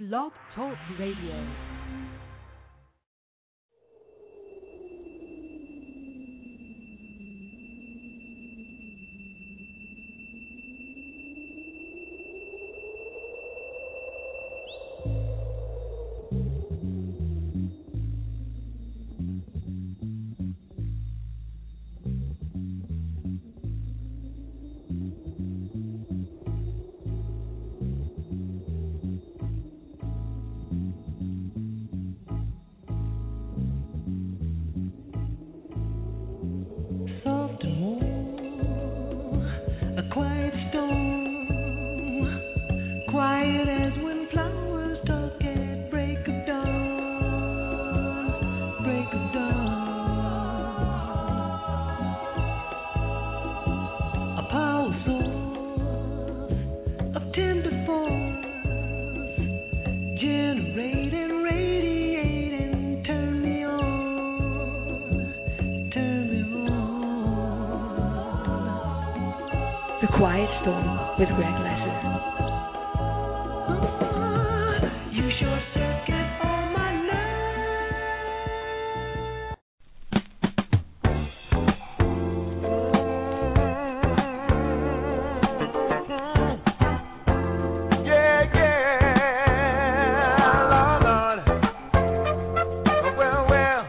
Blog Talk Radio. With Greg Lassiter. You sure should get on my nerves. Yeah, yeah, Lord, Lord. Well, well, well.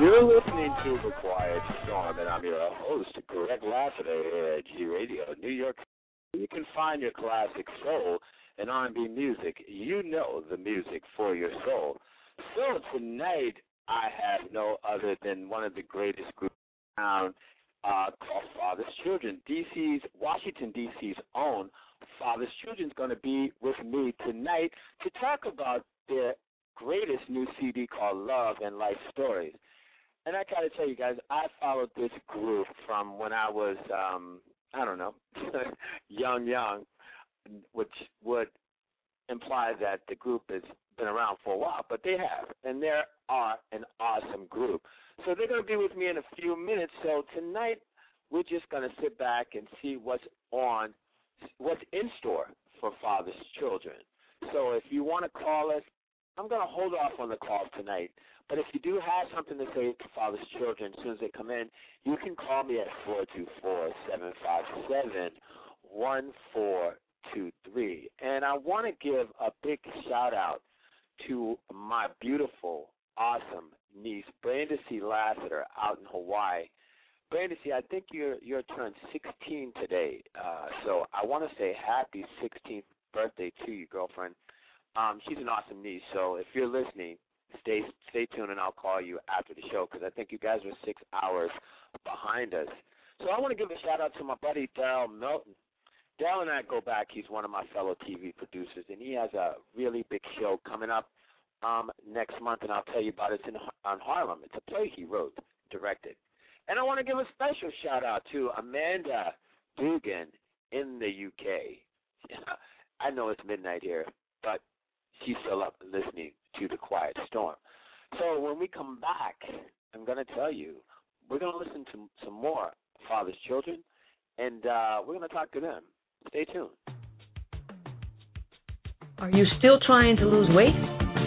You're listening to The Quiet Storm, and I'm your host, Greg Lassiter, here at G Radio, New York. You can find your classic soul and R&B music. You know the music for your soul. So tonight, I have no other than one of the greatest groups around called Father's Children. D.C.'s, Washington, D.C.'s own Father's Children's going to be with me tonight to talk about their greatest new CD called Love and Life Stories. And I got to tell you guys, I followed this group from when I was, young, which would imply that the group has been around for a while, but they have, and they are an awesome group. So they're going to be with me in a few minutes. So tonight we're just going to sit back and see what's in store for Father's Children. So if you want to call us, I'm going to hold off on the call tonight, but if you do have something to say to Father's Children as soon as they come in, you can call me at 424-757-1423. And I want to give a big shout-out to my beautiful, awesome niece, Brenda Lassiter, out in Hawaii. Brenda, I think you're turned 16 today, so I want to say happy 16th birthday to you, girlfriend. She's an awesome niece, so if you're listening, stay tuned, and I'll call you after the show because I think you guys are 6 hours behind us. So I want to give a shout-out to my buddy Daryl Milton. Daryl and I go back. He's one of my fellow TV producers, and he has a really big show coming up next month, and I'll tell you about it. It's on Harlem. It's a play he wrote, directed. And I want to give a special shout-out to Amanda Dugan in the U.K. I know it's midnight here, but she's still up listening to The Quiet Storm. So when we come back, I'm going to tell you, we're going to listen to some more Father's Children, and we're going to talk to them. Stay tuned. Are you still trying to lose weight?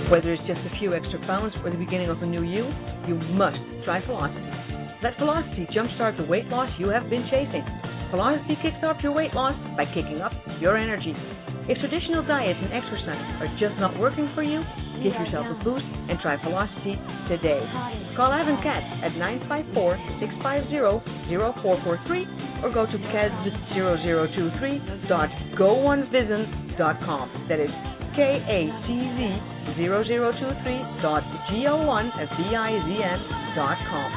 Whether it's just a few extra pounds or the beginning of a new you must try Philosophy. Let Philosophy jumpstart the weight loss you have been chasing. Philosophy kicks off your weight loss by kicking up your energy. If traditional diets and exercise are just not working for you, give yourself a boost and try Philosophy today. Call Evan Katz at 954-650-0443 or go to katz0023.go1vision.com. That is katz0023.go1vision.com.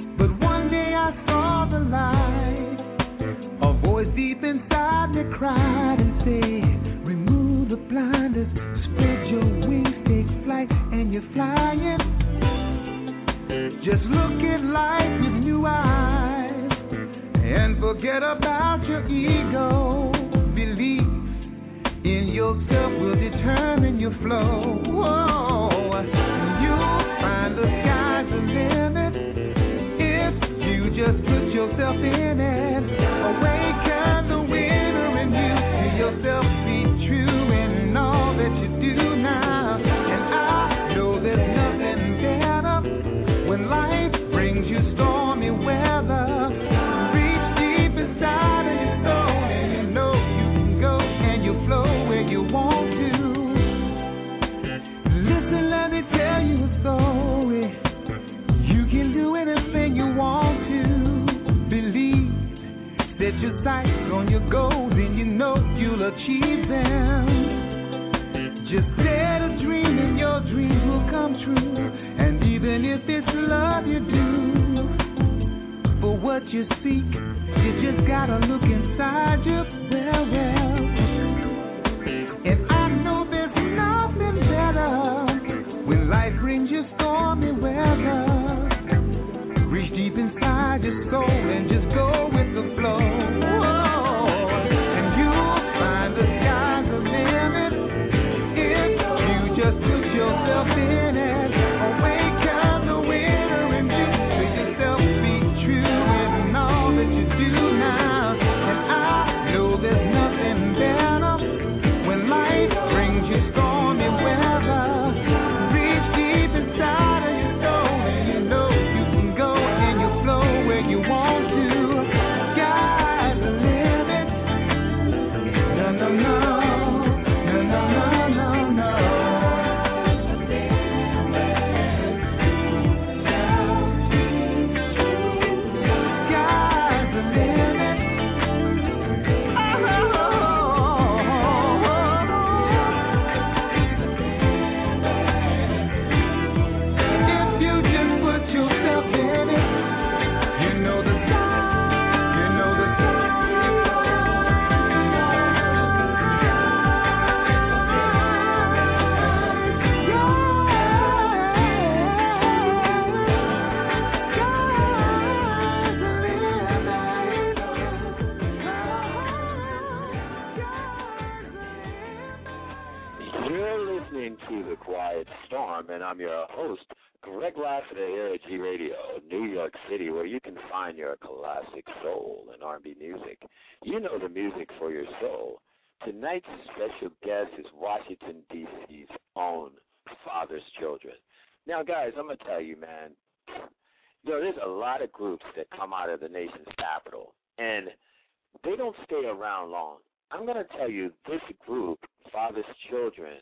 Just go with the flow, and you to The Quiet Storm, and I'm your host, Greg Lassiter, here at G Radio, New York City, where you can find your classic soul and R&B music. You know the music for your soul. Tonight's special guest is Washington, D.C.'s own Father's Children. Now, guys, I'm going to tell you, man, you know, there's a lot of groups that come out of the nation's capital, and they don't stay around long. I'm going to tell you, this group, Father's Children,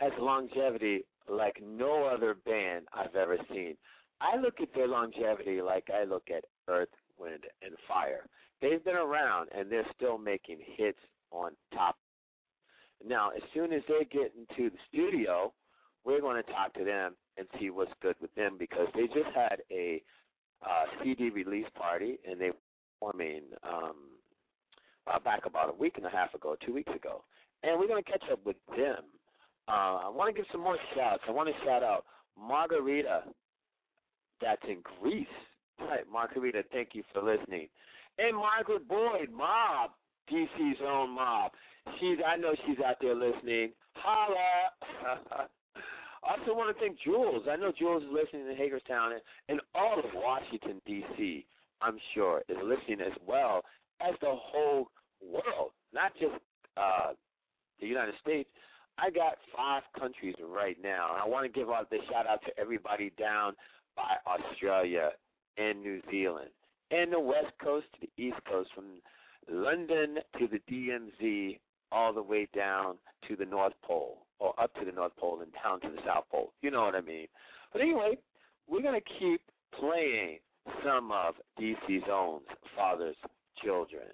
has longevity like no other band I've ever seen. I look at their longevity like I look at Earth, Wind, and Fire. They've been around, and they're still making hits on top. Now, as soon as they get into the studio, we're going to talk to them and see what's good with them, because they just had a CD release party, and they were performing back about a week and a half ago, 2 weeks ago. And we're going to catch up with them. I want to give some more shouts. I want to shout out Margarita, that's in Greece. All right, Margarita, thank you for listening. And Margaret Boyd, Mob, DC's own Mob. I know she's out there listening. Holla! I also want to thank Jules. I know Jules is listening in Hagerstown, and all of Washington, D.C., I'm sure, is listening as well as the whole world, not just the United States. I got 5 countries right now, and I want to give out this shout-out to everybody down by Australia and New Zealand and the West Coast to the East Coast, from London to the DMV, all the way down to the North Pole, or up to the North Pole and down to the South Pole. You know what I mean. But anyway, we're going to keep playing some of DC's own Father's Children.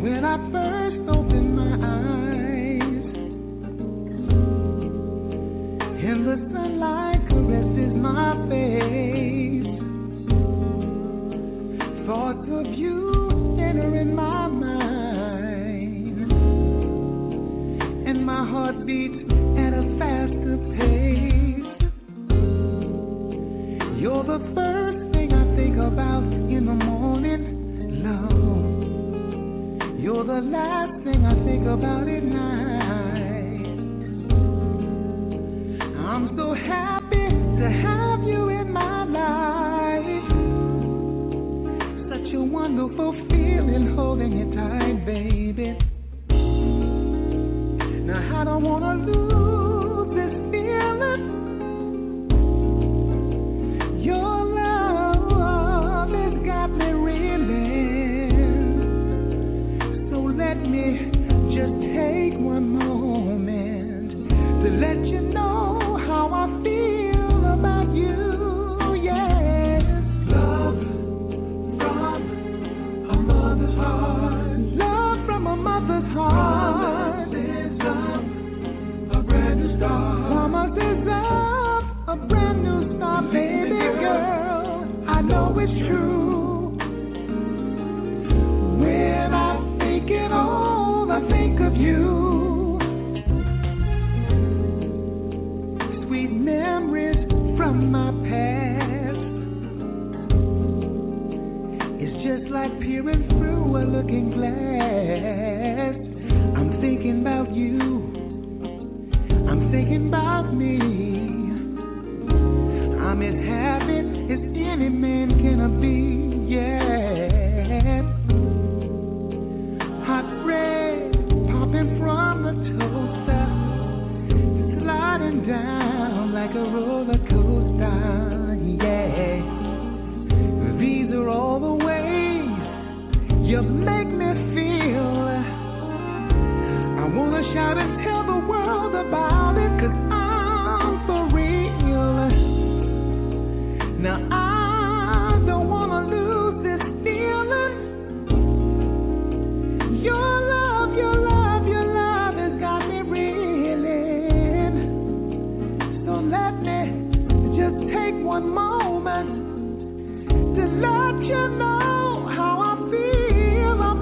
When I first opened my eyes, thoughts of you entering my mind, and my heart beats at a faster pace. You're the first thing I think about in the morning, love. You're the last thing I think about at night. I'm so happy to have you in my life. Such a wonderful feeling holding you tight, baby. Now I don't want to lose this feeling. Your love has got me reeling. So let me just take one moment to let you know how I feel. To let you know how I feel. I'm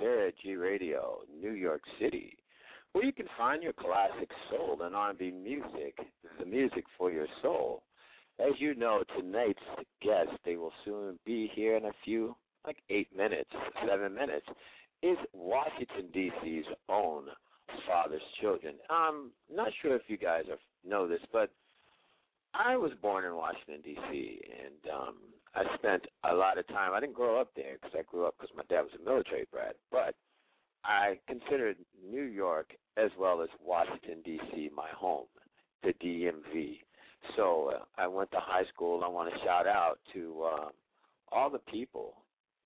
here at G Radio, New York City, where you can find your classic soul and R&B music, the music for your soul. As you know, tonight's guest, they will soon be here in a few, like 7 minutes, is Washington, D.C.'s own Father's Children. I'm not sure if you guys know this, but I was born in Washington, D.C., and I spent a lot of time. I didn't grow up there because my dad was a military brat, but I considered New York as well as Washington, D.C. my home, the DMV. So I went to high school. I want to shout out to all the people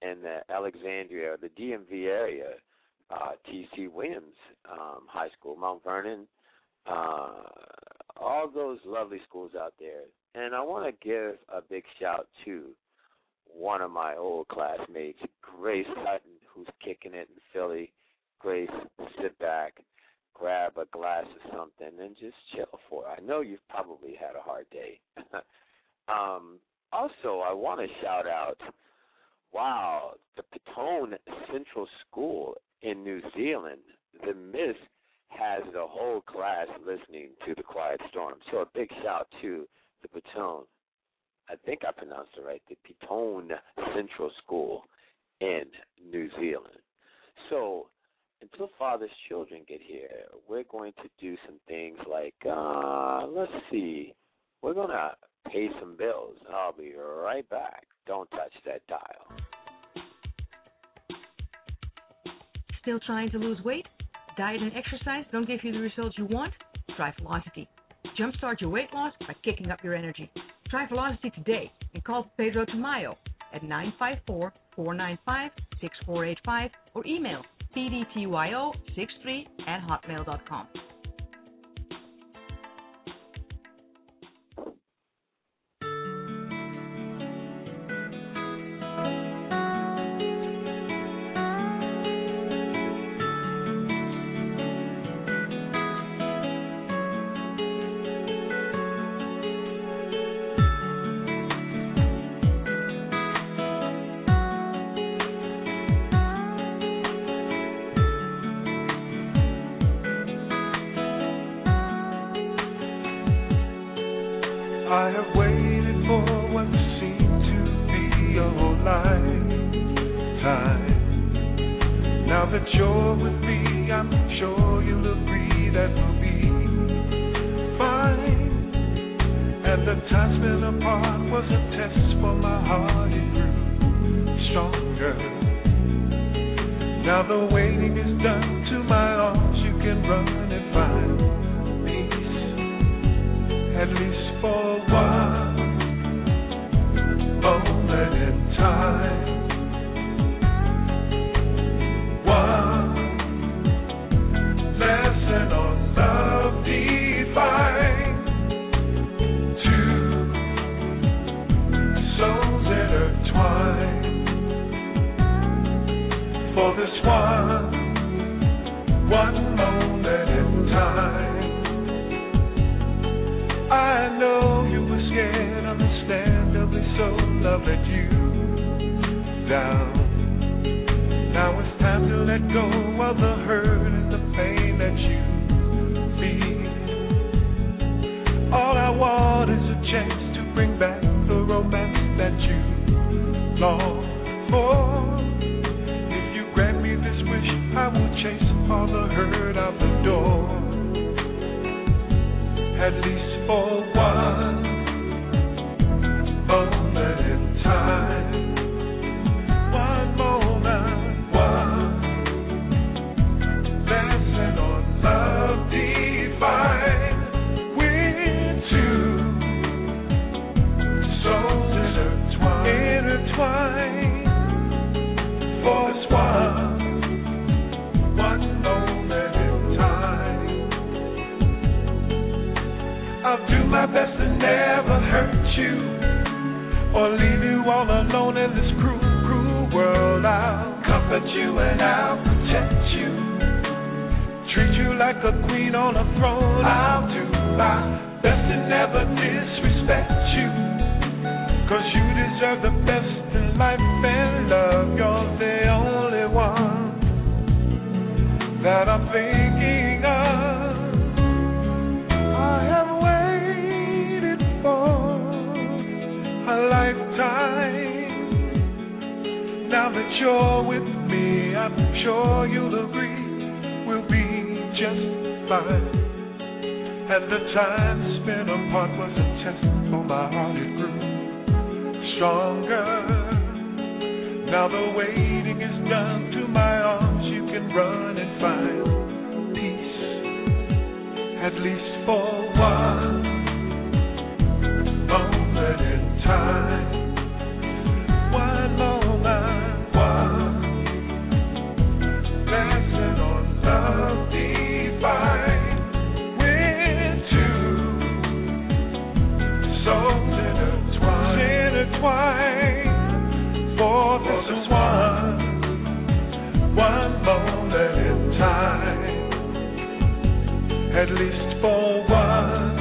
in the Alexandria, the DMV area, T.C. Williams High School, Mount Vernon, all those lovely schools out there. And I want to give a big shout to one of my old classmates, Grace Hutton, who's kicking it in Philly. Grace, sit back, grab a glass of something, and just chill for it. I know you've probably had a hard day. Also, I want to shout out, the Petone Central School in New Zealand. The Miss has the whole class listening to The Quiet Storm. So a big shout to the Petone. I think I pronounced it right, the Petone Central School in New Zealand. So until Father's Children get here, we're going to do some things like, let's see, we're going to pay some bills. I'll be right back. Don't touch that dial. Still trying to lose weight? Diet and exercise don't give you the results you want? Try Philosophy. Jumpstart your weight loss by kicking up your energy. Try Philosophy today and call Pedro Tamayo at 954-495-6485 or email pdtyo63@hotmail.com. that I'm thinking of. I have waited for a lifetime. Now that you're with me, I'm sure you'll agree we'll be just fine. And the time spent apart was a test, for my heart it grew stronger. Now the waiting is done, to my arms you can run and find peace, at least for one moment in time. One moment, one lesson on love divine. We're two souls intertwined. One moment in time, at least for one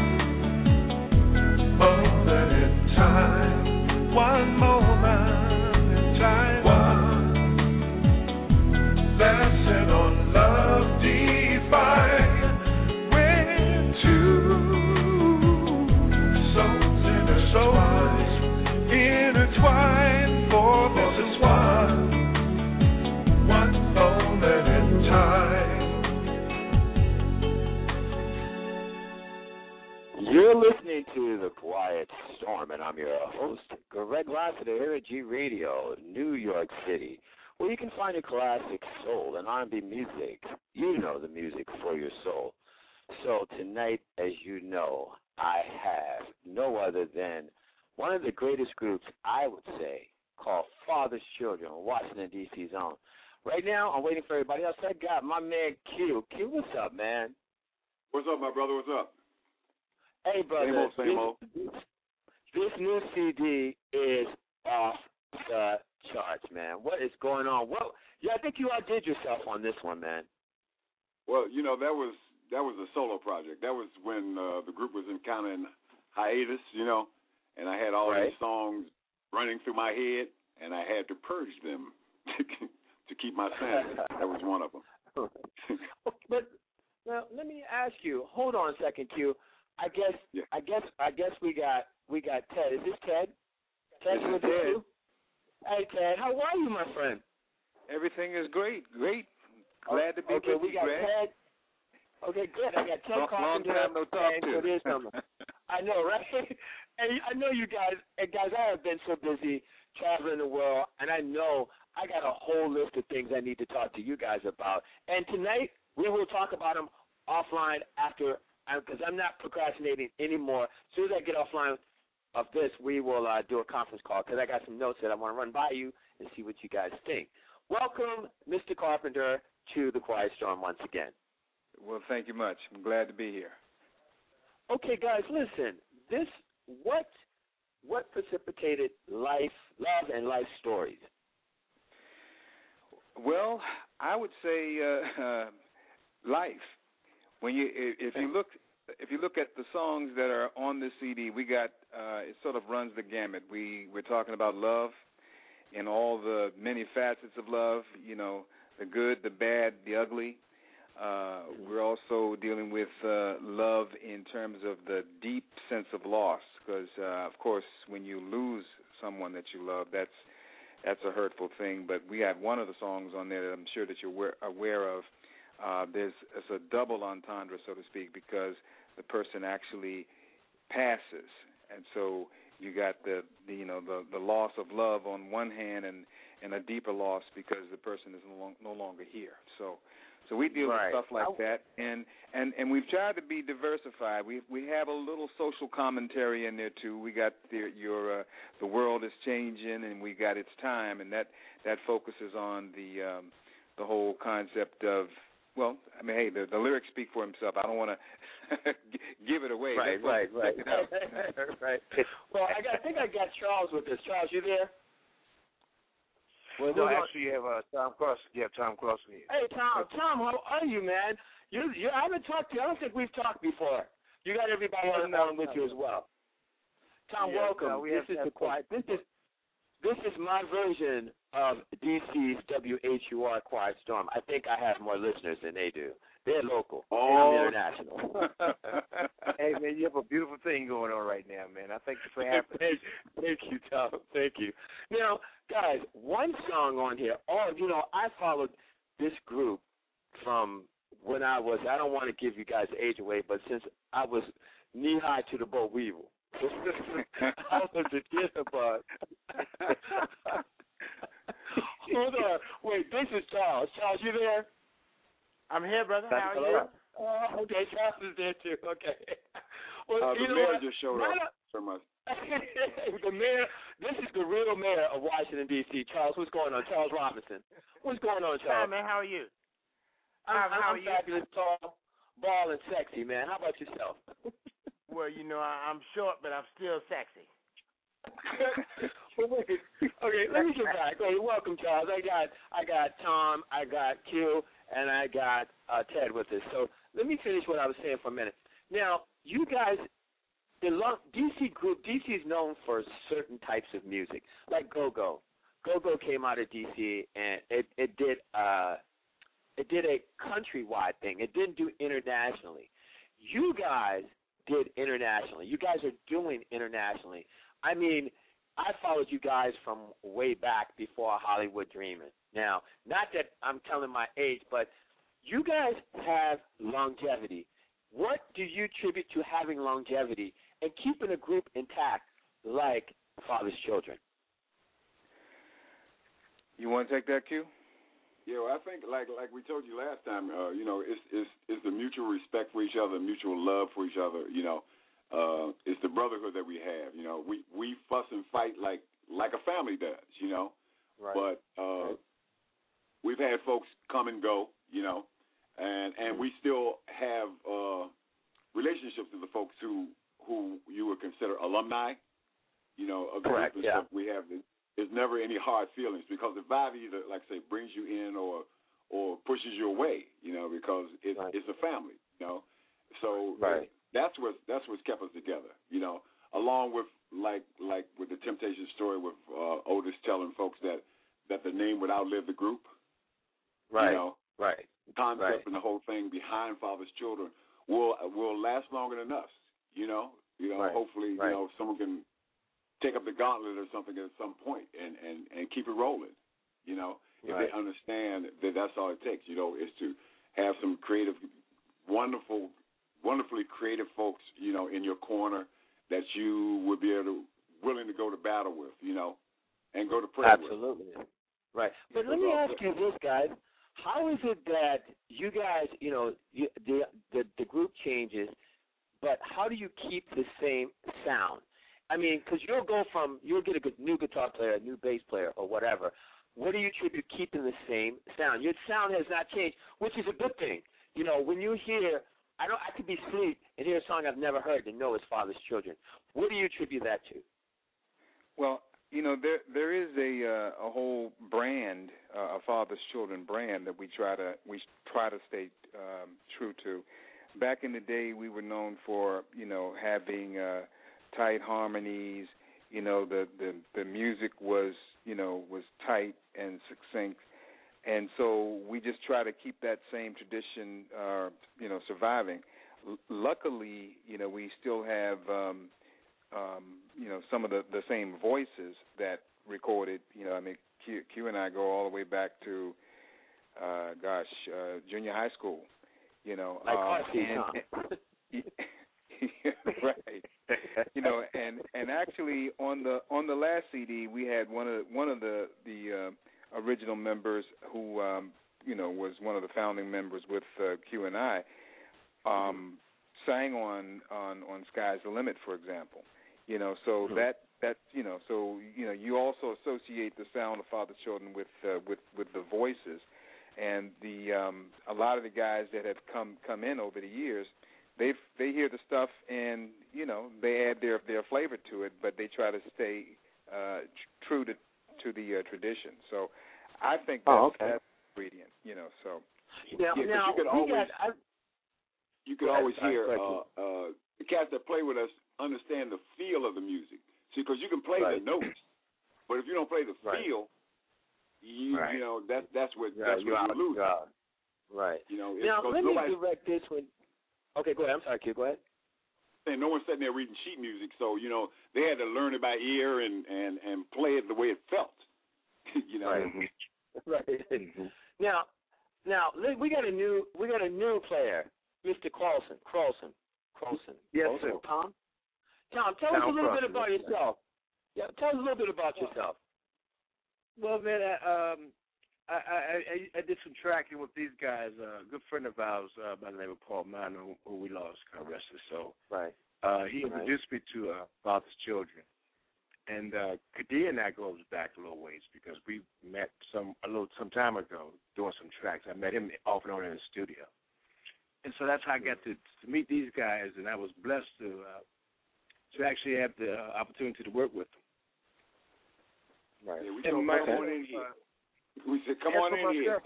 moment in time. One moment in time. One lesson on love divine. You're listening to The Quiet Storm, and I'm your host, Greg Lassiter, here at G Radio, New York City, where you can find a classic soul and R&B music. You know the music for your soul. So tonight, as you know, I have no other than one of the greatest groups, I would say, called Father's Children, Washington, D.C.'s own. Right now, I'm waiting for everybody else. I got my man Q. Q, what's up, man? What's up, my brother? What's up? Hey, brother, this new CD is off the charts, man. What is going on? Well, yeah, I think you outdid yourself on this one, man. Well, you know, that was a solo project. That was when the group was in kind of in hiatus, you know, and I had all right. These songs running through my head, and I had to purge them to keep my sanity. That was one of them. But now, let me ask you. Hold on a second, Q. I guess we got Ted. Is this Ted? Ted's with you. Hey Ted, how are you, my friend? Everything is great. Great. Glad to be with you. Okay, we got Greg. Ted. Okay, good. I got Ted calling you. Long time no talk to. This summer. I know, right? And I know you guys. And guys, I have been so busy traveling the world, and I know I got a whole list of things I need to talk to you guys about. And tonight we will talk about them offline after. Because I'm not procrastinating anymore. As soon as I get offline of this, we will do a conference call because I got some notes that I want to run by you and see what you guys think. Welcome, Mr. Carpenter, to The Quiet Storm once again. Well, thank you much. I'm glad to be here. Okay, guys, listen. This what precipitated life, love, and life stories? Well, I would say life. If you look at the songs that are on this CD, we got it sort of runs the gamut. We're talking about love and all the many facets of love, you know, the good, the bad, the ugly. We're also dealing with love in terms of the deep sense of loss, because of course when you lose someone that you love, that's a hurtful thing. But we had one of the songs on there that I'm sure that you're aware of. It's a double entendre, so to speak, because the person actually passes, and so you got the loss of love on one hand, and a deeper loss because the person is no longer here. So we deal right. with stuff like that, and we've tried to be diversified. We have a little social commentary in there too. We got the world is changing, and we got it's time, and that focuses on the whole concept of. Well, I mean, hey, the lyrics speak for himself. I don't want to give it away. Right. Right. Well, I think I got Charles with this. Charles, you there? Well, no, actually, you have Tom Cross. You have Tom Cross with you. Hey, Tom, how are you, man? You I haven't talked to you. I don't think we've talked before. You got everybody on with you as well. Tom, welcome. This is the quiet. This is This is my version of DC's WHUR Quiet Storm. I think I have more listeners than they do. They're local. Oh. And I'm international. Hey, man, you have a beautiful thing going on right now, man. I thank you for having me. Thank you, Tom. Thank you. Now, guys, one song on here. Oh, you know, I followed this group from when I don't want to give you guys the age away, but since I was knee-high to the boll weevil. I was a jitterbug. Hold on. Wait, this is Charles. Charles, you there? I'm here, brother. How are you? Oh, okay, Charles is there, too. Okay. Well, the mayor just showed up. The mayor, this is the real mayor of Washington, D.C. Charles, what's going on? Charles Robinson. What's going on, Charles? Hi, man. How are you? I'm fabulous, tall, bald, and sexy, man. How about yourself? Well, you know, I'm short, but I'm still sexy. Okay, let me get back. Okay, welcome, Charles. I got Tom, I got Q, and I got Ted with us. So let me finish what I was saying for a minute. Now, you guys, the DC group, DC is known for certain types of music, like go-go. Go-go came out of DC, and it did a countrywide thing. It didn't do internationally. You guys did internationally. You guys are doing internationally. I mean, I followed you guys from way back before Hollywood Dreamin'. Now, not that I'm telling my age, but you guys have longevity. What do you attribute to having longevity and keeping a group intact like Father's Children? You want to take that, Q? Yeah, well, I think like we told you last time, you know, it's the mutual respect for each other, mutual love for each other. You know, it's the brotherhood that we have. You know, we fuss and fight like a family does. You know, right. But right. We've had folks come and go. You know, and we still have relationships with the folks who you would consider alumni. You know, of the correct. Yeah, stuff we have. There's never any hard feelings because the vibe either, like I say, brings you in or pushes you away, you know, because it's a family, you know. So right. that's what's kept us together, you know, along with like with the Temptation story with Otis telling folks that the name would outlive the group, right? You know, right. The concept right. and the whole thing behind Father's Children will last longer than us, you know. Right. Hopefully, right. you know, someone can take up the gauntlet or something at some point and keep it rolling, you know, right. if they understand that that's all it takes, you know, is to have some creative, wonderfully creative folks, you know, in your corner that you would be willing to go to battle with, you know, and go to prayer absolutely. With. Absolutely. Right. But let me ask you this, guys. How is it that you guys, you know, the group changes, but how do you keep the same sound? I mean, because you'll get a new guitar player, a new bass player, or whatever. What do you attribute keeping the same sound? Your sound has not changed, which is a good thing. You know, when you hear, I could be asleep and hear a song I've never heard and know it's Father's Children. What do you attribute that to? Well, you know, there is a whole brand, a Father's Children brand that we try to stay true to. Back in the day, we were known for, you know, having tight harmonies, you know, the music was, you know, was tight and succinct, and so we just try to keep that same tradition, you know, surviving. Luckily, you know, we still have, you know, some of the same voices that recorded, you know, I mean, Q and I go all the way back to, junior high school, you know. Right. You know, and actually on the last CD we had one of the original members who you know was one of the founding members with Q and I sang on Sky's the Limit, for example. You know, so mm-hmm. that you know, so you know you also associate the sound of Father's Children with the voices, and the a lot of the guys that have come in over the years. They hear the stuff and, you know, they add their flavor to it, but they try to stay true to the tradition. So I think that's that's the ingredient, you know. So now, yeah, now you can always hear the cats that play with us understand the feel of the music. See, because you can play the notes, But if you don't play the field, you know that's where you lose. Right. You know, now let me direct this one. Okay, go ahead. I'm sorry, Q. Go ahead. And no one's sitting there reading sheet music, so you know they had to learn it by ear and play it the way it felt. You know. Right. Now we got a new player, Mr. Carlson. Yes, sir. Tom, tell us a little bit about yourself. Yeah, tell us a little bit about yourself. Well, man, I did some tracking with these guys. A good friend of ours by the name of Paul Mann, who we lost, got arrested. So he introduced me to Father's Children. And Kadir and I goes back a little ways because we met some time ago doing some tracks. I met him off and on in the studio. And so that's how I got to meet these guys, and I was blessed to actually have the opportunity to work with them. Right. Yeah, we said, come on in here.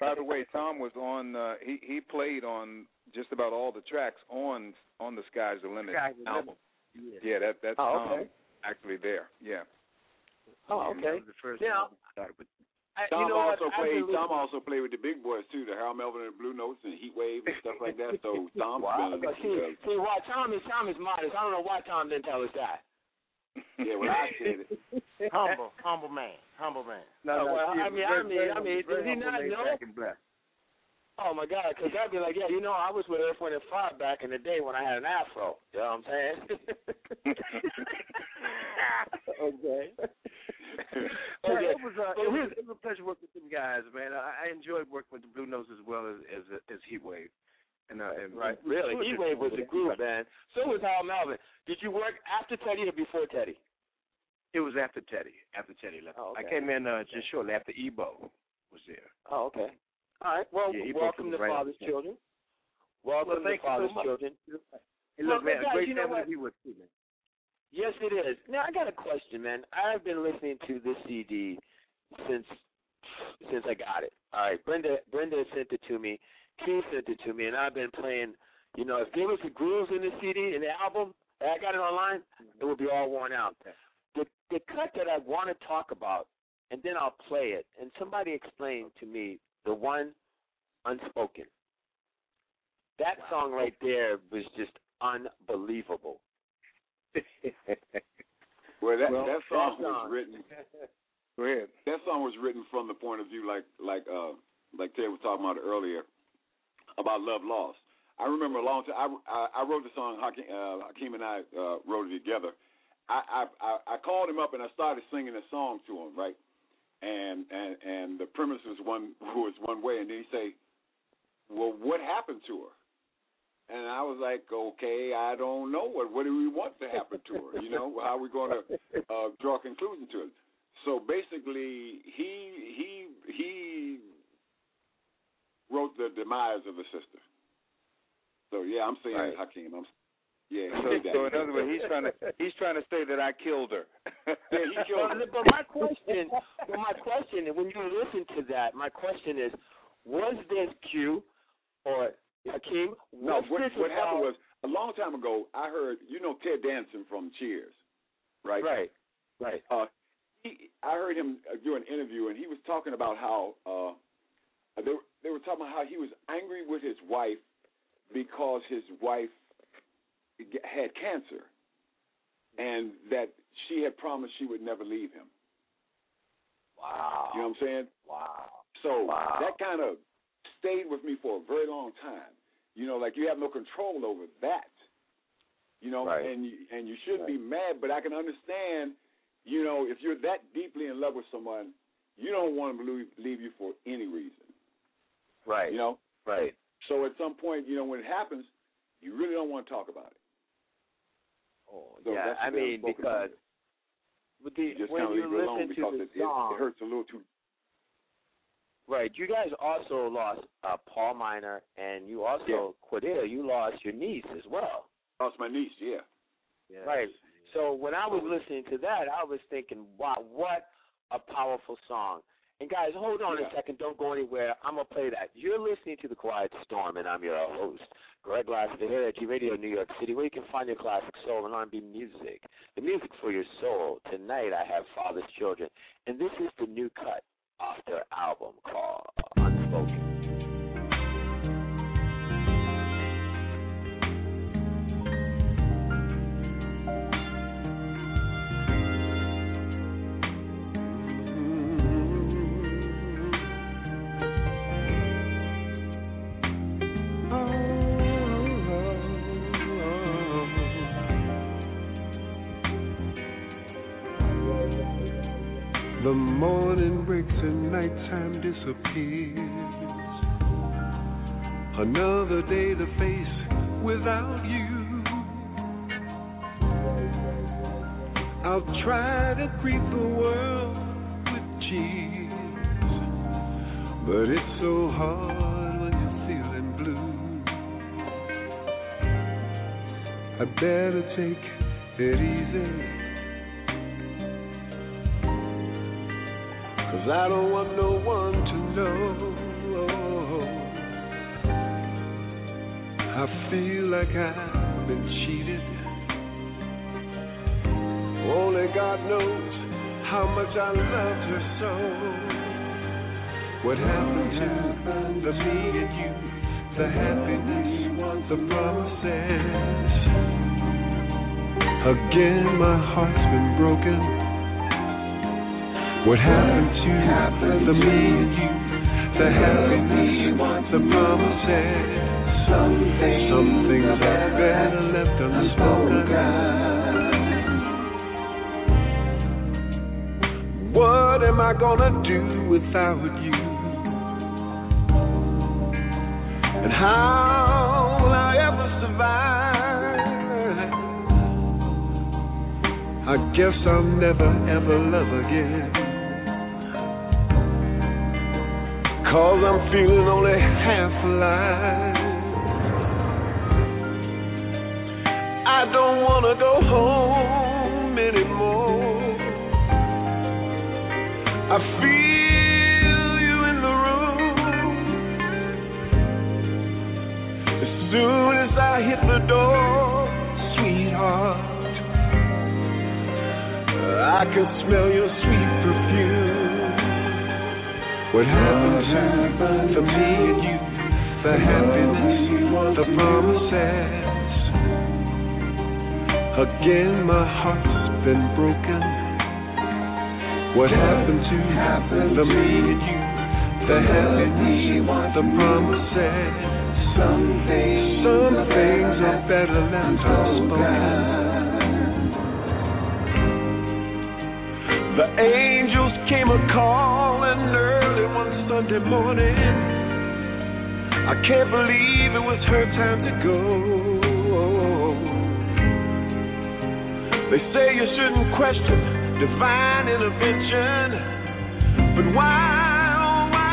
By the way, Tom was on. He played on just about all the tracks on the Sky's the Limit album. Yeah, that's Tom actually there. Yeah. Oh, okay. Tom also played with the big boys too, the Harold Melvin and the Blue Notes and Heat Wave and stuff like that. So Tom's why Tom is modest. I don't know why Tom didn't tell us that. Yeah, well, I said it. Humble man. I mean, does he not know? Oh my God, because I'd be like, yeah, you know, I was with Earth, Wind & Fire back in the day when I had an afro. You know what I'm saying? Okay. Okay. It was a pleasure working with them guys, man. I enjoyed working with the Blue Notes as well as Heat Wave. Heat Wave was a groove, man. So was Hal Melvin. Did you work after Teddy or before Teddy? It was after Teddy. After Teddy left. Oh, okay. I came in just shortly after Ebo was there. Oh, okay. All right. Well, welcome to Father's Children. Welcome to Father's Children. Hey, look, man, a great family to be with you, man. Yes, it is. Now, I got a question, man. I've been listening to this CD since I got it. All right. Brenda sent it to me. Q sent it to me, and I've been playing, you know, if there was the grooves in the CD and the album, and I got it online, it would be all worn out. The cut that I want to talk about, and then I'll play it, and somebody explained to me the one, Unspoken. That song right there was just unbelievable. That song was written from the point of view, like Ted was talking about earlier, about love lost. I remember a long time. I wrote the song. Hakeem and I wrote it together. I called him up and I started singing a song to him, right? And the premise was one way, and then he say, "Well, what happened to her?" And I was like, "Okay, I don't know. What do we want to happen to her? You know, how are we going to draw a conclusion to it?" So basically, he wrote the demise of the sister. So yeah, I'm saying Hakeem. So in other words, he's trying to say that I killed her. Yeah, he killed her. But my question, when you listen to that, my question is, was this Q or Hakeem? No, what happened was a long time ago. I heard Ted Danson from Cheers, right? Right. I heard him do an interview, and he was talking about how they were talking about how he was angry with his wife because his wife had cancer, and that she had promised she would never leave him. Wow. You know what I'm saying? Wow. So that kind of stayed with me for a very long time. You know, like you have no control over that. You know, and you shouldn't be mad, but I can understand, you know, if you're that deeply in love with someone, you don't want them to leave you for any reason. Right. You know? Right. So at some point, you know, when it happens, you really don't want to talk about it. Oh, so yeah, I mean, because when you listen to the song, it hurts a little too. Right. You guys also lost Paul Minor, and you also, Quadilla, you lost your niece as well. Lost my niece, yeah. Yes. Right. So when I was listening to that, I was thinking, wow, what a powerful song. And, guys, hold on a second. Don't go anywhere. I'm going to play that. You're listening to The Quiet Storm, and I'm your host, Greg Lassiter, here at G Radio, New York City, where you can find your classic soul and R&B music, the music for your soul. Tonight I have Father's Children, and this is the new cut off their album called Unspoken. The morning breaks and nighttime disappears. Another day to face without you. I'll try to greet the world with cheese, but it's so hard when you're feeling blue. I better take it easy, 'cause I don't want no one to know. I feel like I've been cheated. Only God knows how much I loved her so. What happened to the me and you, the happiness, the promises? Again, my heart's been broken. What happened to the me and you, the happiness, the promises? Some things are better left unspoken. What am I gonna do without you? And how will I ever survive? I guess I'll never ever love again, 'cause I'm feeling only half alive. I don't wanna go home anymore. I feel you in the room. As soon as I hit the door, sweetheart, I can smell your sweet perfume. What happened to me and you, the happiness, the promises? Again, my heart's been broken. What happened to me and you, the happiness, the promises? Some things are better left unspoken. The angels came a-calling early one Sunday morning. I can't believe it was her time to go. They say you shouldn't question divine intervention, but why, oh why,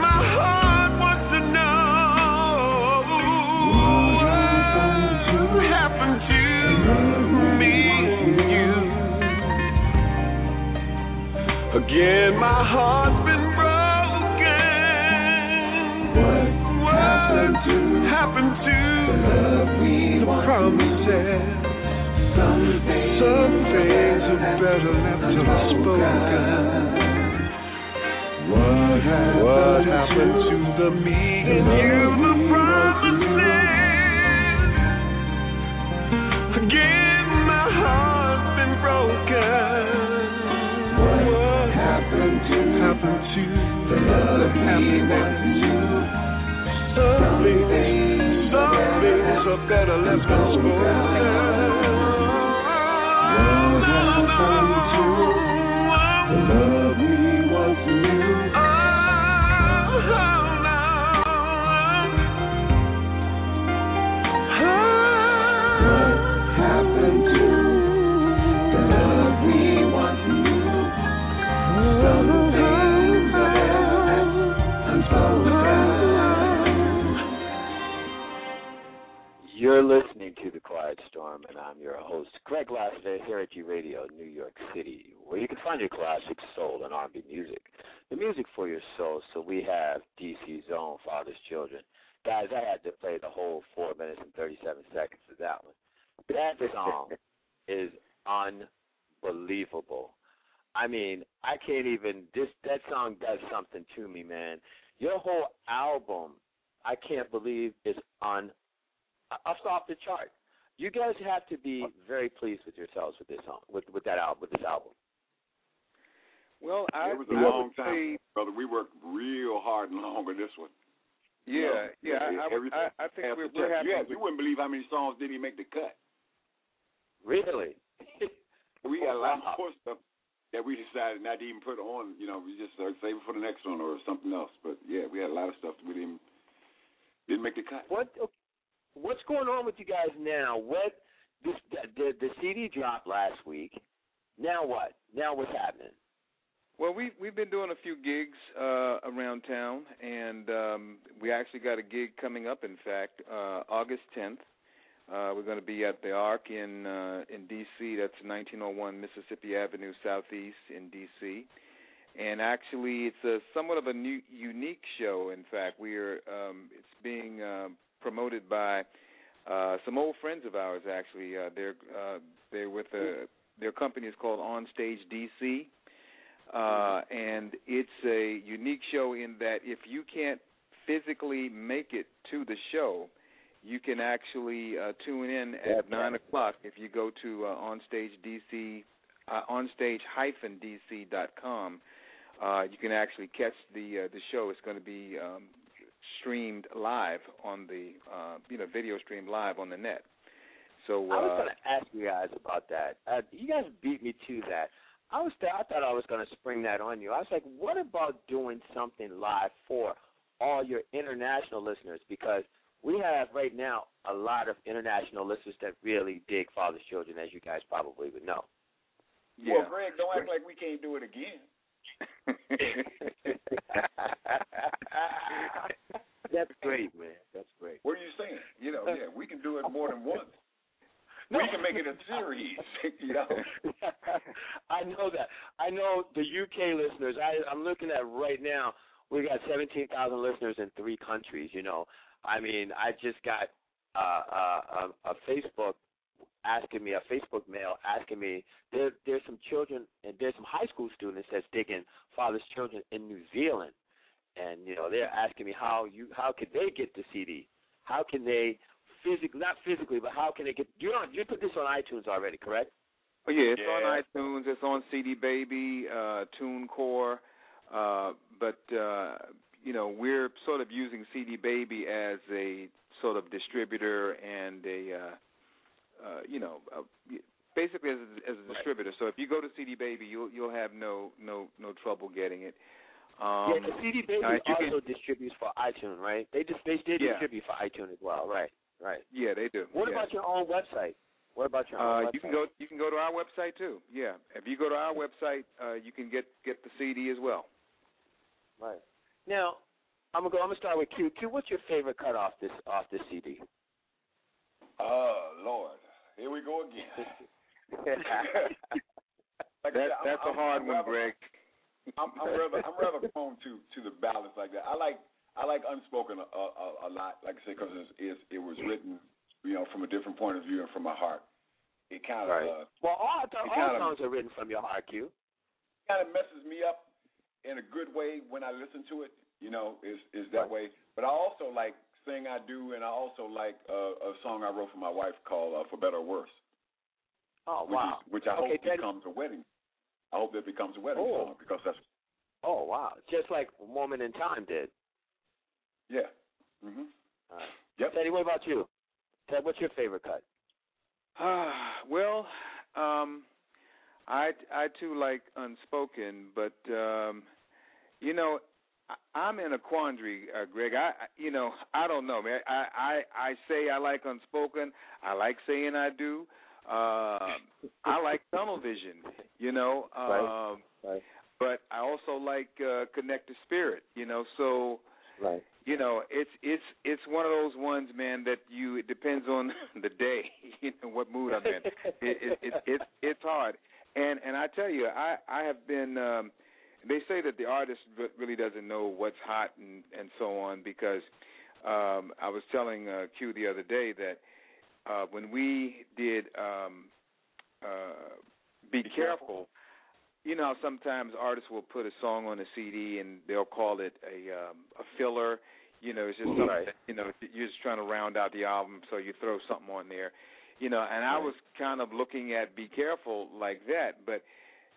my heart wants to know. What happened to me and you? Again, my heart's been broken. What happened to the love we promises? Some things are better left unspoken. What happened to the me and you, the promises? Again, my heart's been broken. Happened to the love happiness. Some things are better left unspoken. Happened to the love we once knew. Oh, you're listening listening to The Quiet Storm, and I'm your host, Greg Lassiter, here at G Radio, New York City, where you can find your classic soul and R&B music, the music for your soul. So we have DC's own Father's Children. Guys, I had to play the whole 4 minutes and 37 seconds of that one. That song is unbelievable. I mean, I can't even, that song does something to me, man. Your whole album, I can't believe, is off the chart. You guys have to be very pleased with yourselves with this song, with that album, with this album. Well, it was a long time, brother. We worked real hard and long on this one. Yeah, you know, I think we're happy. Yeah, you wouldn't believe how many songs didn't make the cut. Really? We got a lot of cool stuff that we decided not to even put on. You know, we just started saving for the next one or something else. But yeah, we had a lot of stuff that we didn't make the cut. What's going on with you guys now? The CD dropped last week. Now what? Now what's happening? Well, we've been doing a few gigs around town, and we actually got a gig coming up. In fact, August 10th, we're going to be at the Arc in D.C. That's 1901 Mississippi Avenue Southeast in D.C. And actually, it's somewhat of a new, unique show. In fact, it's being promoted by some old friends of ours. Actually, they're with their company is called On Stage DC. And it's a unique show in that if you can't physically make it to the show, you can actually tune in at 9 o'clock if you go to onstage-dc.com. You can actually catch the show. It's going to be streamed live on the video streamed live on the net. So I was going to ask you guys about that. You guys beat me to that. I thought I was going to spring that on you. I was like, what about doing something live for all your international listeners? Because we have right now a lot of international listeners that really dig Father's Children, as you guys probably would know. Yeah. Well, Greg, don't act like we can't do it again. That's great, man. That's great. What are you saying? You know, yeah, we can do it more than once. No. We can make it a series, you know. I know that. I know the UK listeners. I'm looking at right now. We got 17,000 listeners in 3 countries. You know, I mean, I just got a Facebook mail asking me. There's some children and there's some high school students that's digging Father's Children in New Zealand, and you know they're asking me how could they get the CD? How can they? Not physically, but how can it get? You put this on iTunes already, correct? Oh yeah, it's on iTunes. It's on CD Baby, TuneCore, but you know we're sort of using CD Baby as a sort of distributor and basically as a distributor. Right. So if you go to CD Baby, you'll have no trouble getting it. The CD Baby distributes for iTunes, right? They distribute for iTunes as well, right? Right. Yeah, they do. What about your own website? You can go to our website too. Yeah. If you go to our website, you can get the CD as well. Right. Now, I'm gonna start with Q. Q, what's your favorite cut off this CD? Oh Lord, here we go again. that's a hard one, Greg. I'm rather prone to the balance like that. I like Unspoken a lot, like I said, because it was written, you know, from a different point of view and from my heart. It kind of all songs are written from your heart, Q. It kind of messes me up in a good way when I listen to it, you know, is that way. But I also like Thing I Do, and I also like a song I wrote for my wife called For Better or Worse. Oh, wow. I hope that becomes a wedding song because that's... Oh, wow. Just like Woman in Time did. Yeah. Mm-hmm. All right. Yep. Teddy, what about you? Ted, what's your favorite cut? I too like Unspoken, but I'm in a quandary, Greg. I don't know, man. I say I like Unspoken. I like Saying I Do. I like Tunnel Vision. You know. But I also like Connect to Spirit. You know, so. Right. You know, it's one of those ones, man, that you, it depends on the day, you know, what mood I'm in. It's hard. And I tell you, I have been, they say that the artist really doesn't know what's hot and so on, because I was telling Q the other day that when we did Be Careful, you know, sometimes artists will put a song on a CD and they'll call it a filler. You know, it's just something that, you know, you're just trying to round out the album, so you throw something on there. You know, and I was kind of looking at Be Careful like that. But,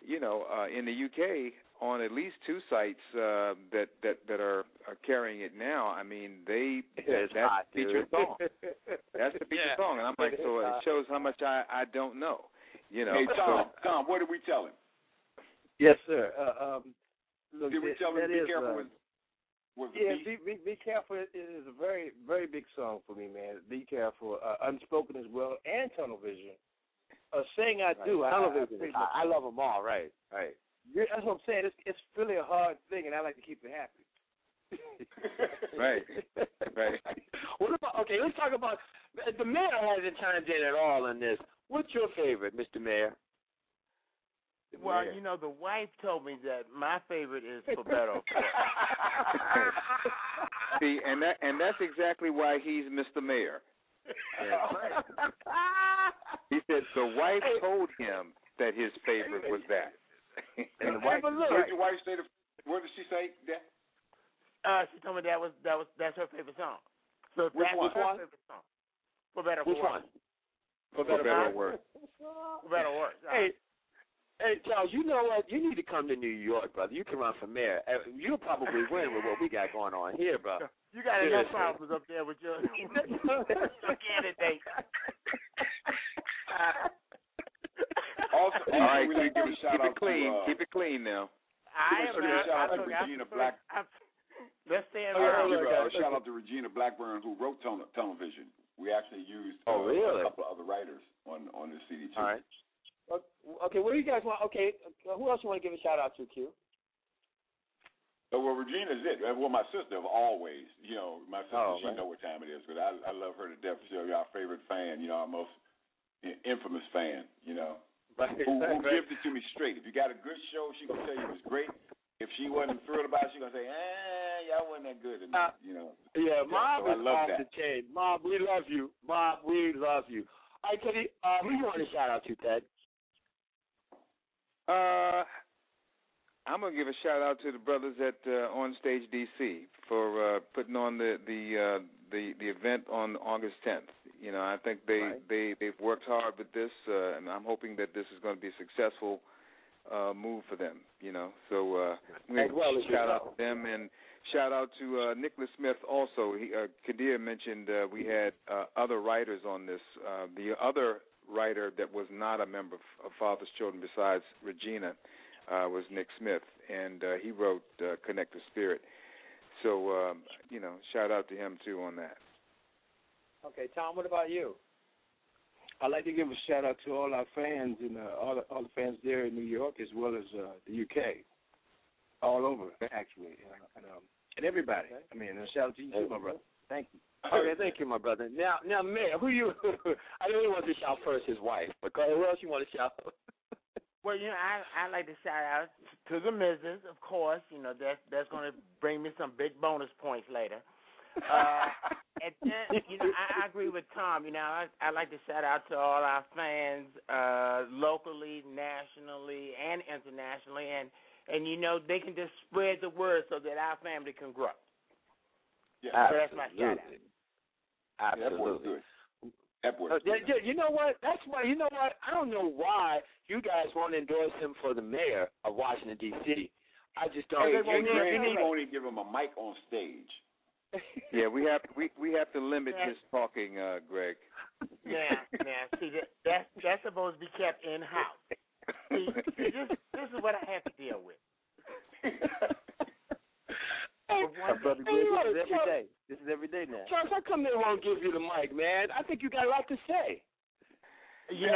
you know, in the U.K., on at least two sites that are carrying it now, I mean, that's the featured song. That's the featured song. And I'm like, so it shows how much I don't know. You know, hey, Tom, what did we tell him? Yes, sir. Look, did we tell him Be Careful with the beat? Yeah, Be Careful is a very, very big song for me, man. Be Careful, Unspoken as well, and Tunnel Vision. Saying I Do. I love them all, right. That's what I'm saying. It's really a hard thing, and I like to keep it happy. Right. What about, okay, let's talk about, the mayor hasn't chimed in at all on this. What's your favorite, Mr. Mayor? Well, you know, the wife told me that my favorite is Pepetto. See, and that's exactly why he's Mr. Mayor. Yeah. He said the wife told him that his favorite was that. And the wife, what did your wife say? What did she say? She told me that's her favorite song. So that was her favorite song. For better or worse. For better or worse. Hey, Charles, you know what? You need to come to New York, brother. You can run for mayor. You'll probably win with what we got going on here, bro. You got enough problems up there with your candidate. Also, all right, we need to give a shout out clean. To, keep it clean now. Shout out to Regina Blackburn, who wrote Tunnel Vision. We actually used a couple of other writers on this CD too. All right. Okay, what do you guys want? Okay, who else you want to give a shout out to, Q? Oh, well, Regina's it. Well, my sister, always. You know, my sister, she know what time it is, but I love her to death. She's our favorite fan. You know, our most infamous fan. You know, who gives it to me straight. If you got a good show, she gonna tell you it was great. If she wasn't thrilled about it, she's going to say, y'all wasn't that good. And, you know. Yeah, Mob is off the chain. Mob, we love you. All right, Teddy, who you want to shout out to, Ted? I'm going to give a shout out to the brothers at On Stage DC for putting on the event on August 10th. You know, I think they've worked hard with this, and I'm hoping that this is going to be successful move for them, you know. So I'm going to shout out to them, and shout out to Nicholas Smith also. Kadir mentioned we had other writers on this. The other writer that was not a member of Father's Children besides Regina was Nick Smith, and he wrote Connect the Spirit. So, you know, shout out to him too on that. Okay, Tom, what about you? I'd like to give a shout-out to all our fans and all the fans there in New York, as well as the U.K., all over, actually, and everybody. Okay. I mean, a shout-out to you, too, my brother. Thank you. Okay, thank you, my brother. Now, Mayor, who you – I really want to shout first his wife, but who else you want to shout? Well, you know, I like to shout-out to the missus, of course. You know, that's going to bring me some big bonus points later. And then, you know, I agree with Tom. You know, I like to shout out to all our fans locally, nationally, and internationally, and you know, they can just spread the word so that our family can grow. Yeah, so that's my shout out. Absolutely. You know what? That's why. You know what? I don't know why you guys won't endorse him for the mayor of Washington D.C. I just don't. Greg won't even give him a mic on stage. Yeah, we have to limit his talking, Greg. Yeah. See, that's supposed to be kept in house. See, this is what I have to deal with. This is every day now. Charles, how come they won't give you the mic, man? I think you got a lot to say. He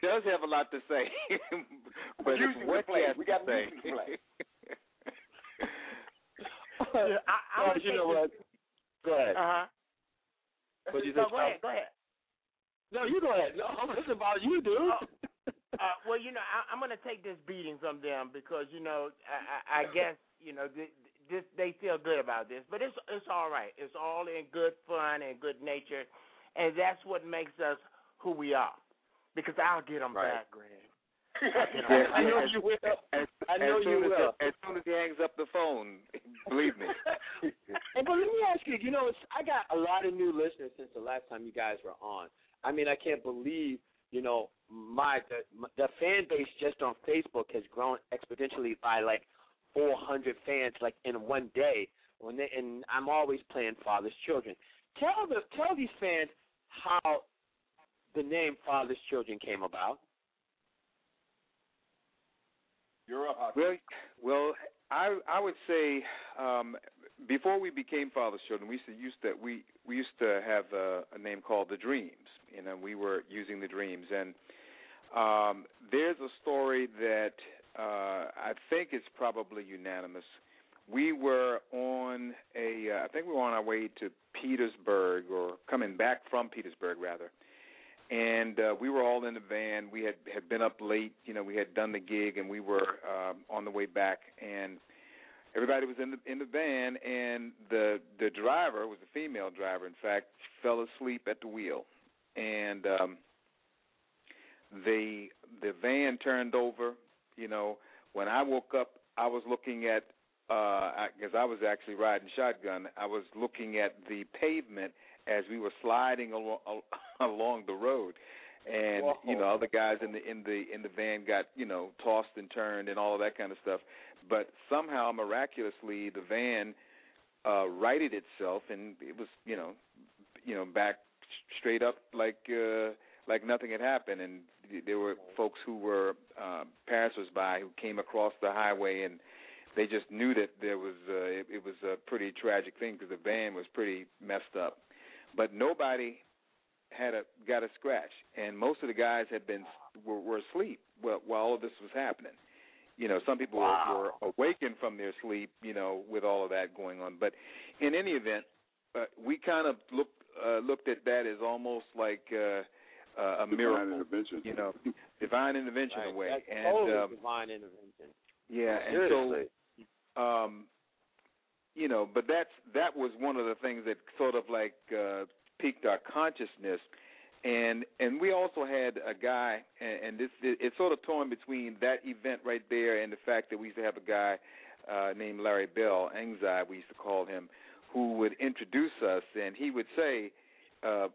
does have a lot to say. But it's what he has to say. I was thinking, you know what? Go ahead. But you just, go ahead. No, you go ahead. No, I'm listening about you, dude. Well, you know, I'm going to take this beating from them because, you know, I guess, you know, this they feel good about this. But it's all right. It's all in good fun and good nature, and that's what makes us who we are. Because I'll get them back, Greg. I know you will. I know you will. As soon as he hangs up the phone, believe me. But let me ask you, you know, I got a lot of new listeners since the last time you guys were on. I mean, I can't believe, you know, the fan base just on Facebook has grown exponentially by like 400 fans like in one day. And I'm always playing Father's Children. Tell these fans how the name Father's Children came about. You're up, Hakeem. Really? Well, I would say before we became Father's Children, we used to have a name called The Dreams, and we were using The Dreams. And there's a story that I think is probably unanimous. We were on I think we were on our way to Petersburg, or coming back from Petersburg rather. And we were all in the van. We had been up late. You know, we had done the gig, and we were on the way back. And everybody was in the van, and the driver was a female driver. In fact, fell asleep at the wheel, and the van turned over. You know, when I woke up, I was looking at because I was actually riding shotgun. I was looking at the pavement as we were sliding along the road, and whoa. You know, other guys in the van got, you know, tossed and turned and all of that kind of stuff. But somehow, miraculously, the van righted itself, and it was, you know, back straight up like nothing had happened. And there were folks who were passersby who came across the highway, and they just knew that there was it was a pretty tragic thing because the van was pretty messed up. But nobody got a scratch, and most of the guys were asleep while all of this was happening. You know, some people wow. were awakened from their sleep, you know, with all of that going on. But in any event, we kind of looked at that as almost like a miracle, you know, divine intervention in a way. That's totally divine intervention. Yeah, seriously. And so. You know, but that was one of the things that sort of like piqued our consciousness, and we also had a guy, and it's sort of torn between that event right there and the fact that we used to have a guy named Larry Bell, Anxiety we used to call him, who would introduce us, and he would say,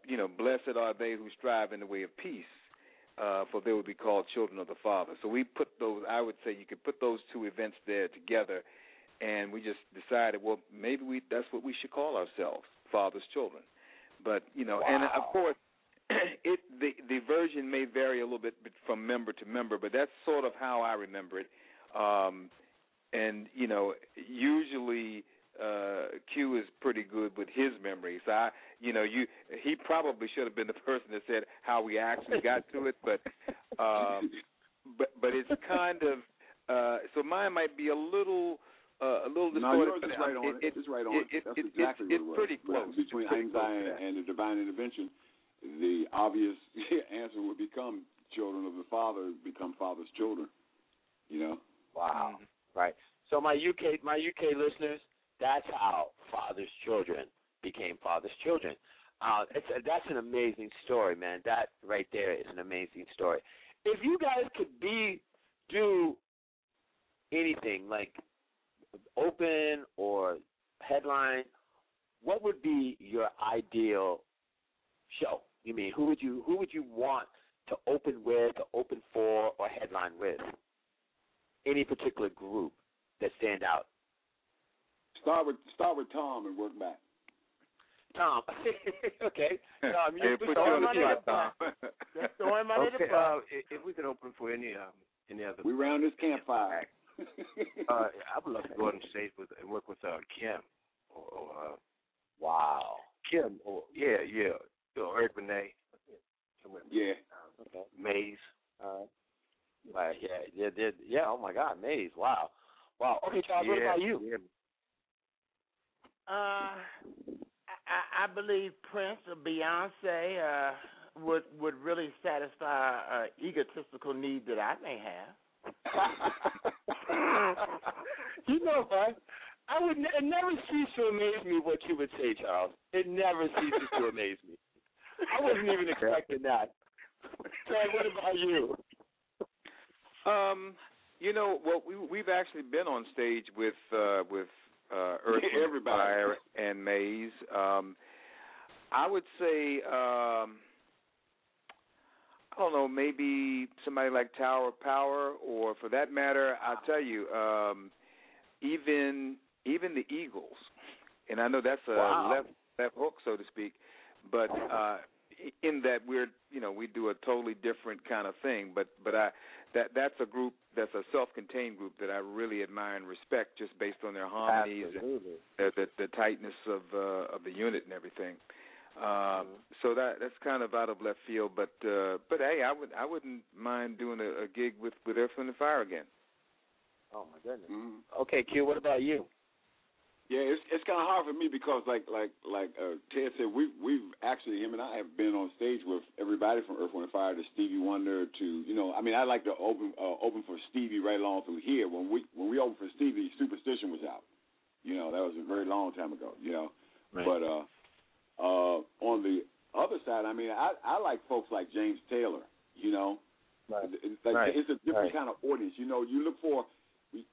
you know, blessed are they who strive in the way of peace, for they will be called children of the Father. So we put those. I would say you could put those two events there together. And we just decided, well, maybe that's what we should call ourselves, Father's Children. But, you know, wow. And, of course, the version may vary a little bit from member to member, but that's sort of how I remember it. And, you know, usually Q is pretty good with his memory. So, he probably should have been the person that said how we actually got to it. But it's kind of so mine might be a little distorted. No, it's right on. That's exactly what it was. It's pretty close. Between anxiety and the divine intervention, the obvious answer would become children of the Father, become Father's Children, you know? Wow. Right. So my UK listeners, that's how Father's Children became Father's Children. That's an amazing story, man. That right there is an amazing story. If you guys could do anything, like open or headline, what would be your ideal show? You mean who would you want to open with, or open for, or headline with? Any particular group that stand out? Start with Tom and work back. Tom, okay. Tom, you're throwing money to Tom. Just throwing money to Tom. If we could open for any other, we round this campfire. Back. I would love to go on stage and work with Kim. Wow. Kim. Yeah. Eric Benet. Yeah. Okay. Maze. Right. Yeah. Oh my God, Maze. Wow. Okay, Charles. Yeah, what about you? Yeah. I believe Prince or Beyonce would really satisfy an egotistical need that I may have. You know what? I would it never ceases to amaze me what you would say, Charles. It never ceases to amaze me. I wasn't even expecting that. Ted, what about you? You know, well, we've actually been on stage with Earth, Wind, Fire, and Maze. I would say, I don't know, maybe somebody like Tower of Power, or for that matter, I'll tell you, even the Eagles. And I know that's a left hook, so to speak, but in that we're, you know, we do a totally different kind of thing. But that's a group, that's a self-contained group that I really admire and respect, just based on their harmonies and the tightness of the unit and everything. So that's kind of out of left field. But hey, I wouldn't mind doing a gig with Earth, Wind & Fire again. Oh my goodness. Mm-hmm. Okay, Q. What about you? Yeah, it's kind of hard for me because like Ted said, we've actually, him and I have been on stage with everybody from Earth, Wind & Fire to Stevie Wonder to, you know, I mean, I like to open for Stevie right along through here. When we opened for Stevie, Superstition was out. You know, that was a very long time ago. You know, right. But on the other side, I mean, I like folks like James Taylor. You know, right. It's a different kind of audience. You know, you look for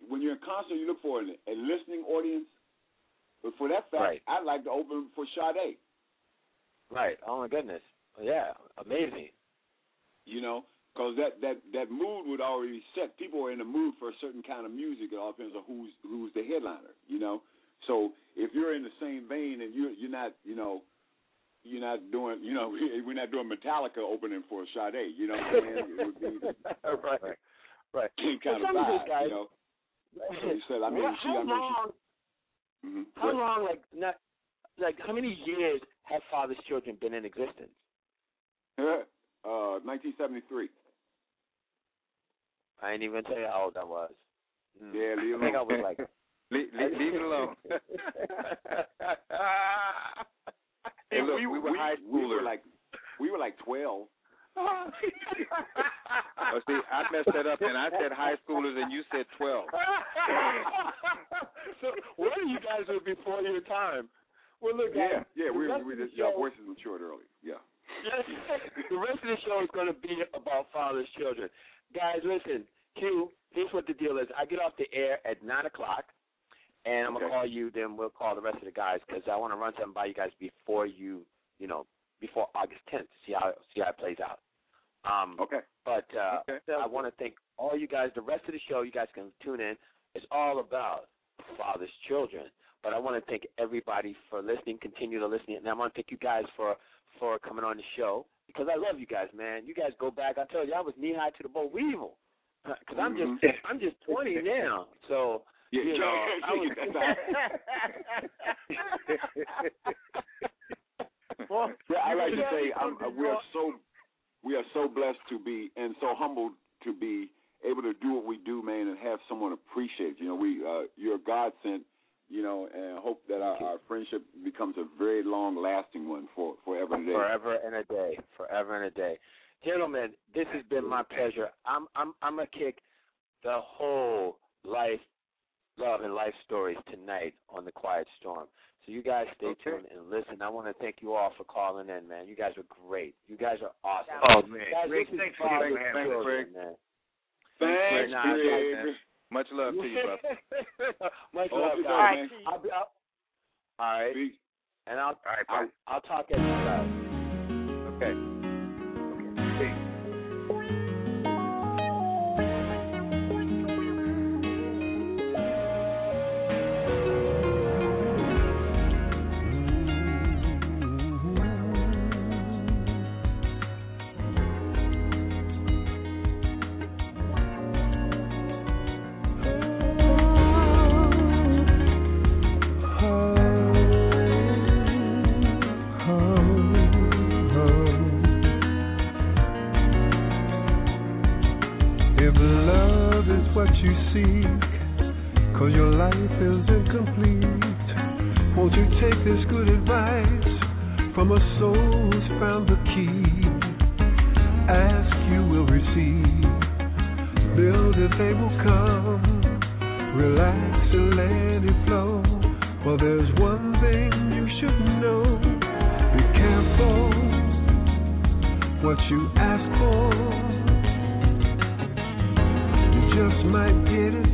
when you're in concert, you look for a listening audience. But for that fact, right. I'd like to open for Sade. Right. Oh, my goodness. Yeah. Amazing. You know, because that mood would already set. People are in the mood for a certain kind of music. It all depends on who's the headliner, you know. So if you're in the same vein and you're not, you know, you're not doing, you know, we're not doing Metallica opening for Sade, you know what I mean? It would be right. Right. Same kind of vibe, guys, you know. Right. So, I mean, well, mm-hmm. How long, how many years have Father's Children been in existence? 1973. I didn't even tell you how old I was. Yeah, leave it alone. I think I was like... leave it alone. Hey, look, we were high schoolers. We were like 12. Oh, see, I messed that up, and I said high schoolers, and you said 12. So, one of you guys were before your time. Well, look, guys, we just our voices matured early. Yeah. The rest of the show is going to be about Father's Children, guys. Listen, Q, this is what the deal is. I get off the air at 9:00, and I'm gonna call you. Then we'll call the rest of the guys because I want to run something by you guys before before August 10th, see how it plays out. I want to thank all you guys. The rest of the show, you guys can tune in. It's all about Father's Children. But I want to thank everybody for listening, continue to listen. And I want to thank you guys for coming on the show because I love you guys, man. You guys go back. I tell you, I was knee-high to the Bo Weevil because I'm just 20 now. So, Well, yeah, I like to say we are so blessed to be and so humbled to be able to do what we do, man, and have someone appreciate. You know, you're a godsend, you know, and I hope that our friendship becomes a very long-lasting one for forever and a day. Forever and a day. Forever and a day. Gentlemen, this has been my pleasure. I'm gonna kick the whole life, love, and life stories tonight on The Quiet Storm. So you guys stay tuned and listen. I want to thank you all for calling in, man. You guys are great. You guys are awesome. Oh, man. Guys, thanks for having me, man. Thanks, Greg. Much love to you, brother. Much love, guys. All right. Peace. And I'll talk at you guys. Okay. Peace. What you seek, 'cause your life is incomplete. Won't Won't you take this good advice from a soul who's found the key? Ask, you will receive. Build if they will come. Relax and let it flow. For there's one thing you should know. Be careful what you ask for. You just might get it.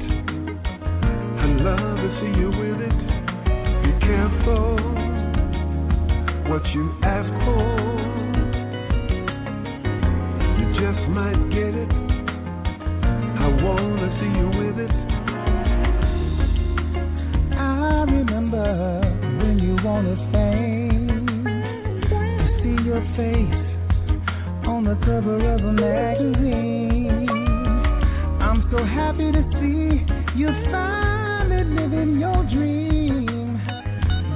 I'd love to see you with it. Be careful what you ask for. You just might get it. I wanna see you with it. I remember when you wanted fame, to see your face on the cover of a magazine. I'm so happy to see you finally living your dream.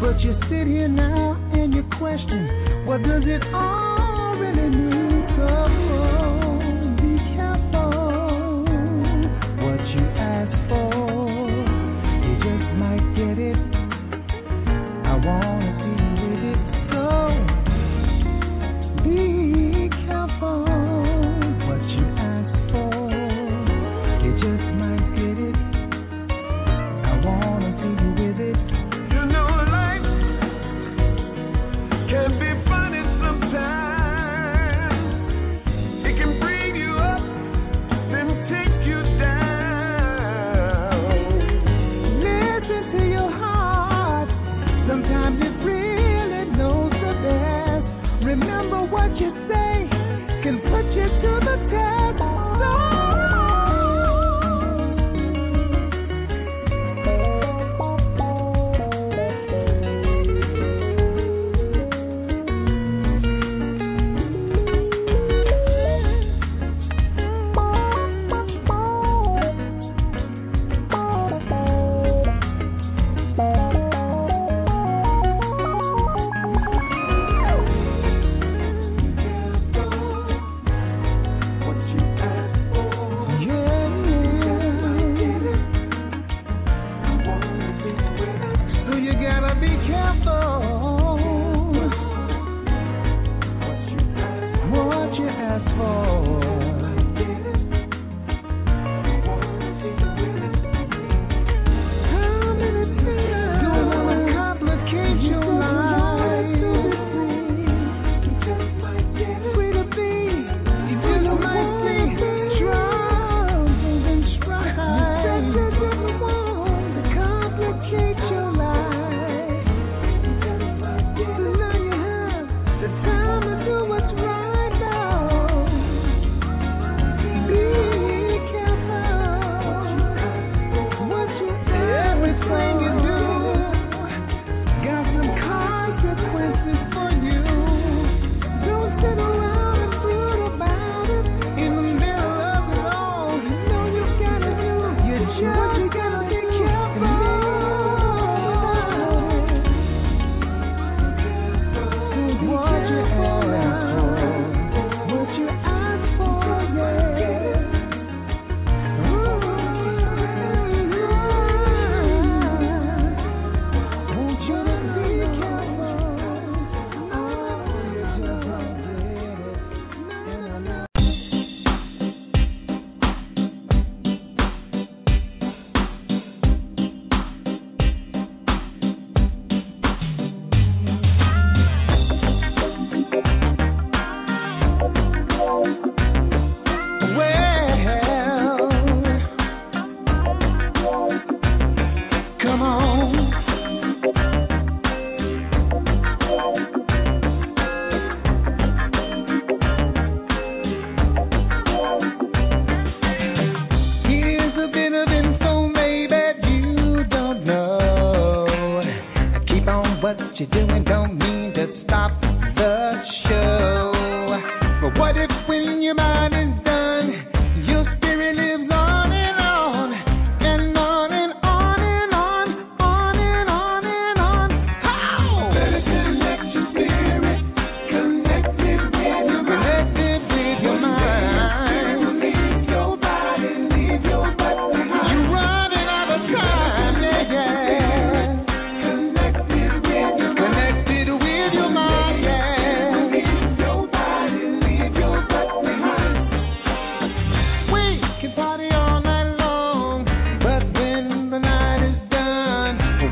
But you sit here now and you question, what does it all really mean? So be careful what you ask for. You just might get it. I wanna see you with it. So be careful what you ask for. You just might get it. I wanna see you with it. You know life can be funny sometimes. It can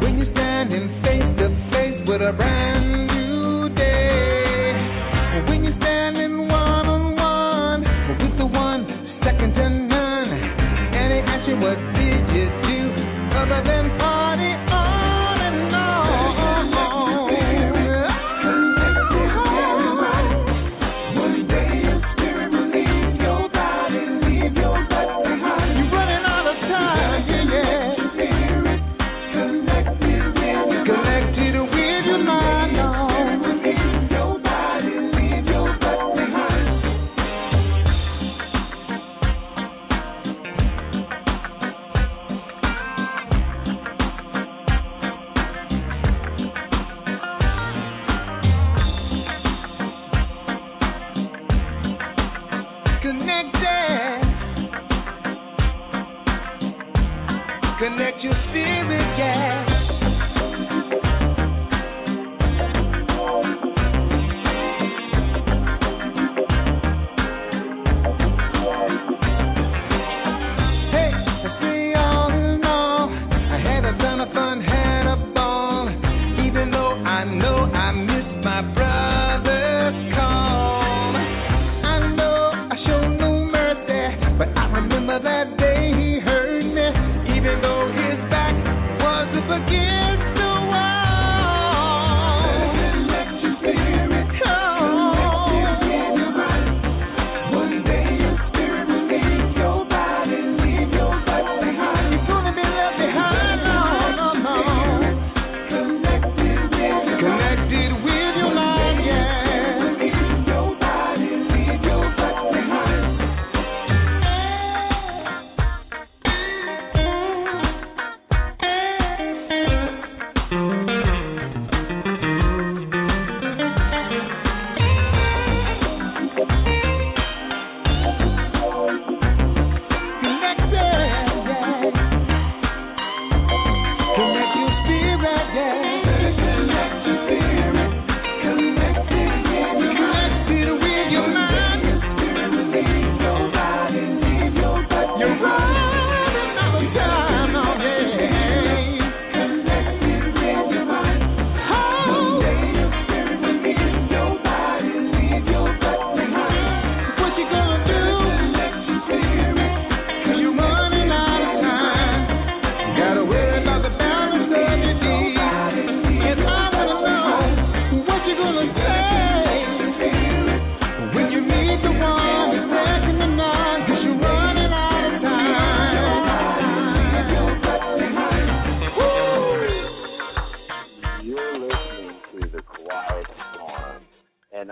when you're standing face to face with a brand new day, when you're standing one on one with the one second to none, and they ask you what did you do other than party on and on. Connect your spirit, yeah. Hey, I say all in all, I had a ton of fun, had a ball, even though I know I missed my brother's call. I know I showed no mercy, but I remember that day he hurt me. Even though his back was up against the wall, connect your spirit, connect your mind. One day your spirit will leave your body behind. You're gonna be left behind, no. Connected with your mind, yeah. Leave your body behind.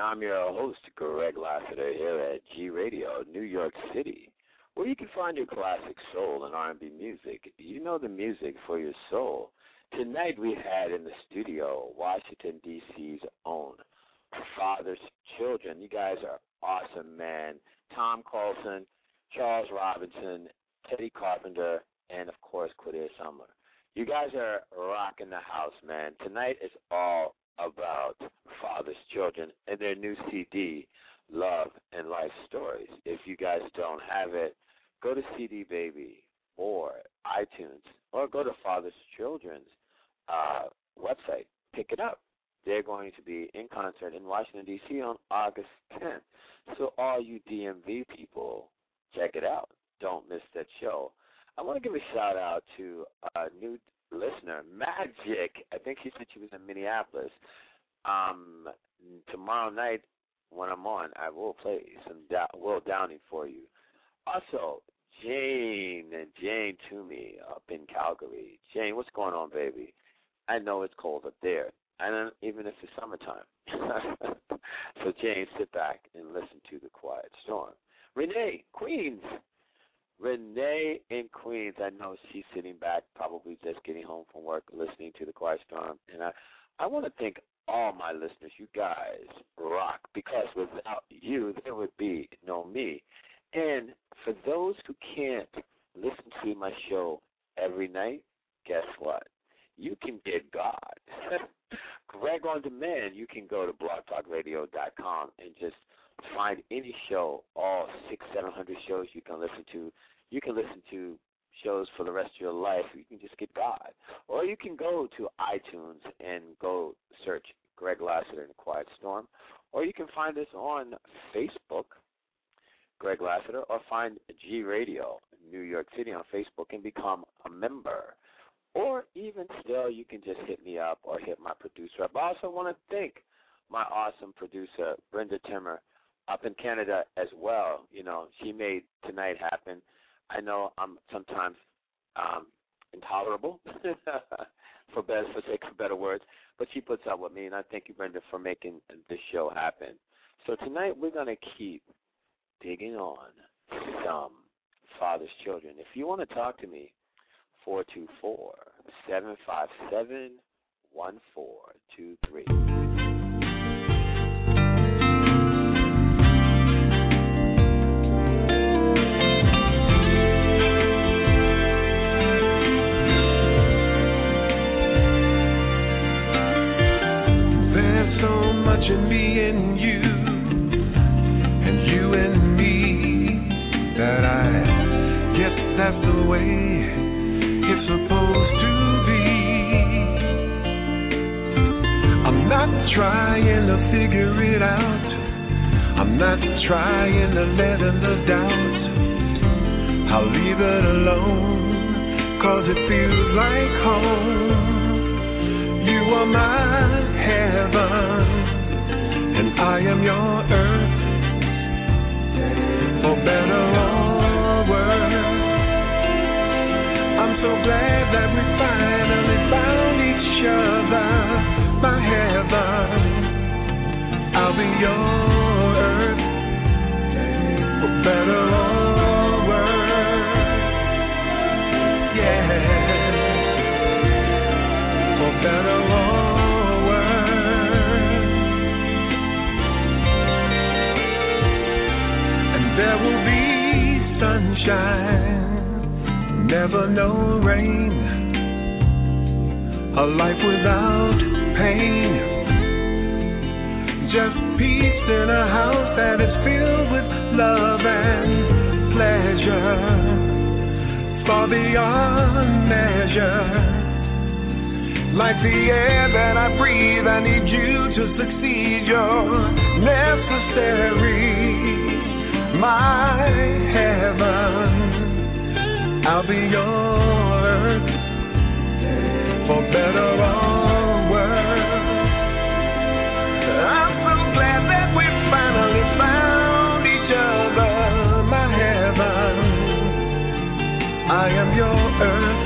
I'm your host, Greg Lassiter, here at G Radio, New York City, where you can find your classic soul and R&B music. You know the music for your soul. Tonight we had in the studio Washington, D.C.'s own Father's Children. You guys are awesome, man. Tom Cross, Charles Robinson, Teddy Carpenter, and, of course, Kadir Summer. You guys are rocking the house, man. Tonight is all about Father's Children and their new CD, Love and Life Stories. If you guys don't have it, go to CD Baby or iTunes or go to Father's Children's website. Pick it up. They're going to be in concert in Washington, D.C. on August 10th. So all you DMV people, check it out. Don't miss that show. I want to give a shout-out to a new listener, Magic. I think she said she was in Minneapolis. Tomorrow night when I'm on, I will play some Will Downing for you. Also, Jane Toomey up in Calgary. Jane, what's going on, baby? I know it's cold up there, and even if it's summertime. So, Jane, sit back and listen to The Quiet Storm. Renee in Queens, I know she's sitting back, probably just getting home from work, listening to The Quiet Storm. And I want to thank all my listeners. You guys rock, because without you, there would be no me. And for those who can't listen to my show every night, guess what? You can get God. Greg On Demand, you can go to blogtalkradio.com and just find any show, all 600-700 shows you can listen to. You can listen to shows for the rest of your life, you can just get God. Or you can go to iTunes and go search Greg Lassiter and The Quiet Storm. Or you can find us on Facebook, Greg Lassiter, or find G Radio New York City on Facebook and become a member. Or even still, you can just hit me up or hit my producer up. I also want to thank my awesome producer, Brenda Timmer, up in Canada as well. You know, she made tonight happen. I know I'm sometimes intolerable, for sake of better words, but she puts up with me, and I thank you, Brenda, for making this show happen. So tonight we're going to keep digging on some Father's Children. If you want to talk to me, 424-757-1423. In me and you and me, that I guess that's the way it's supposed to be. I'm not trying to figure it out, I'm not trying to let in the doubt. I'll leave it alone, cause it feels like home. You are my heaven, and I am your earth, for better or worse. I'm so glad that we finally found each other, my heaven. I'll be your earth, for better or worse. Yeah, for better or worse. There will be sunshine, never no rain, a life without pain, just peace in a house that is filled with love and pleasure, far beyond measure. Like the air that I breathe, I need you to succeed, you're necessary. My heaven, I'll be your earth, for better or worse. I'm so glad that we finally found each other, my heaven. I am your earth,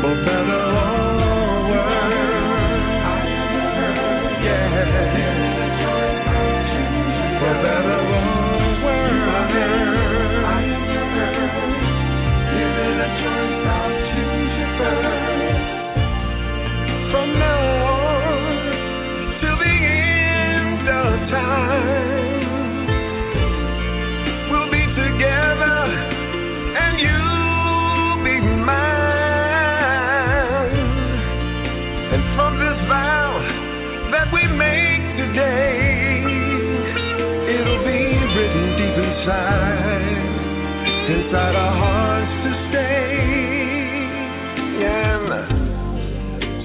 for better or worse. Yeah, for better. Inside our hearts to stay, and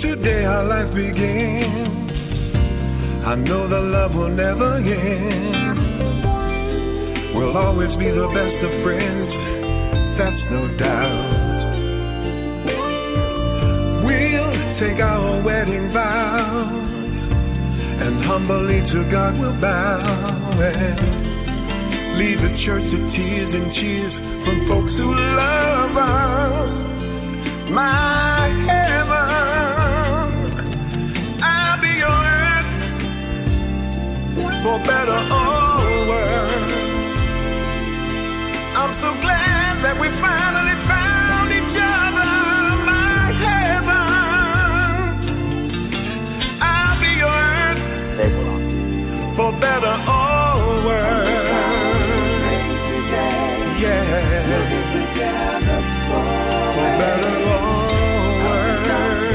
today our life begins. I know the love will never end. We'll always be the best of friends, that's no doubt. We'll take our wedding vows, and humbly to God we'll bow, and leave the church of tears and cheers from folks who love us. My heaven, I'll be your earth, for better or worse. I'm so glad that we finally found each other. My heaven, I'll be your earth, for better or worse. Yeah, we'll be together for better or worse.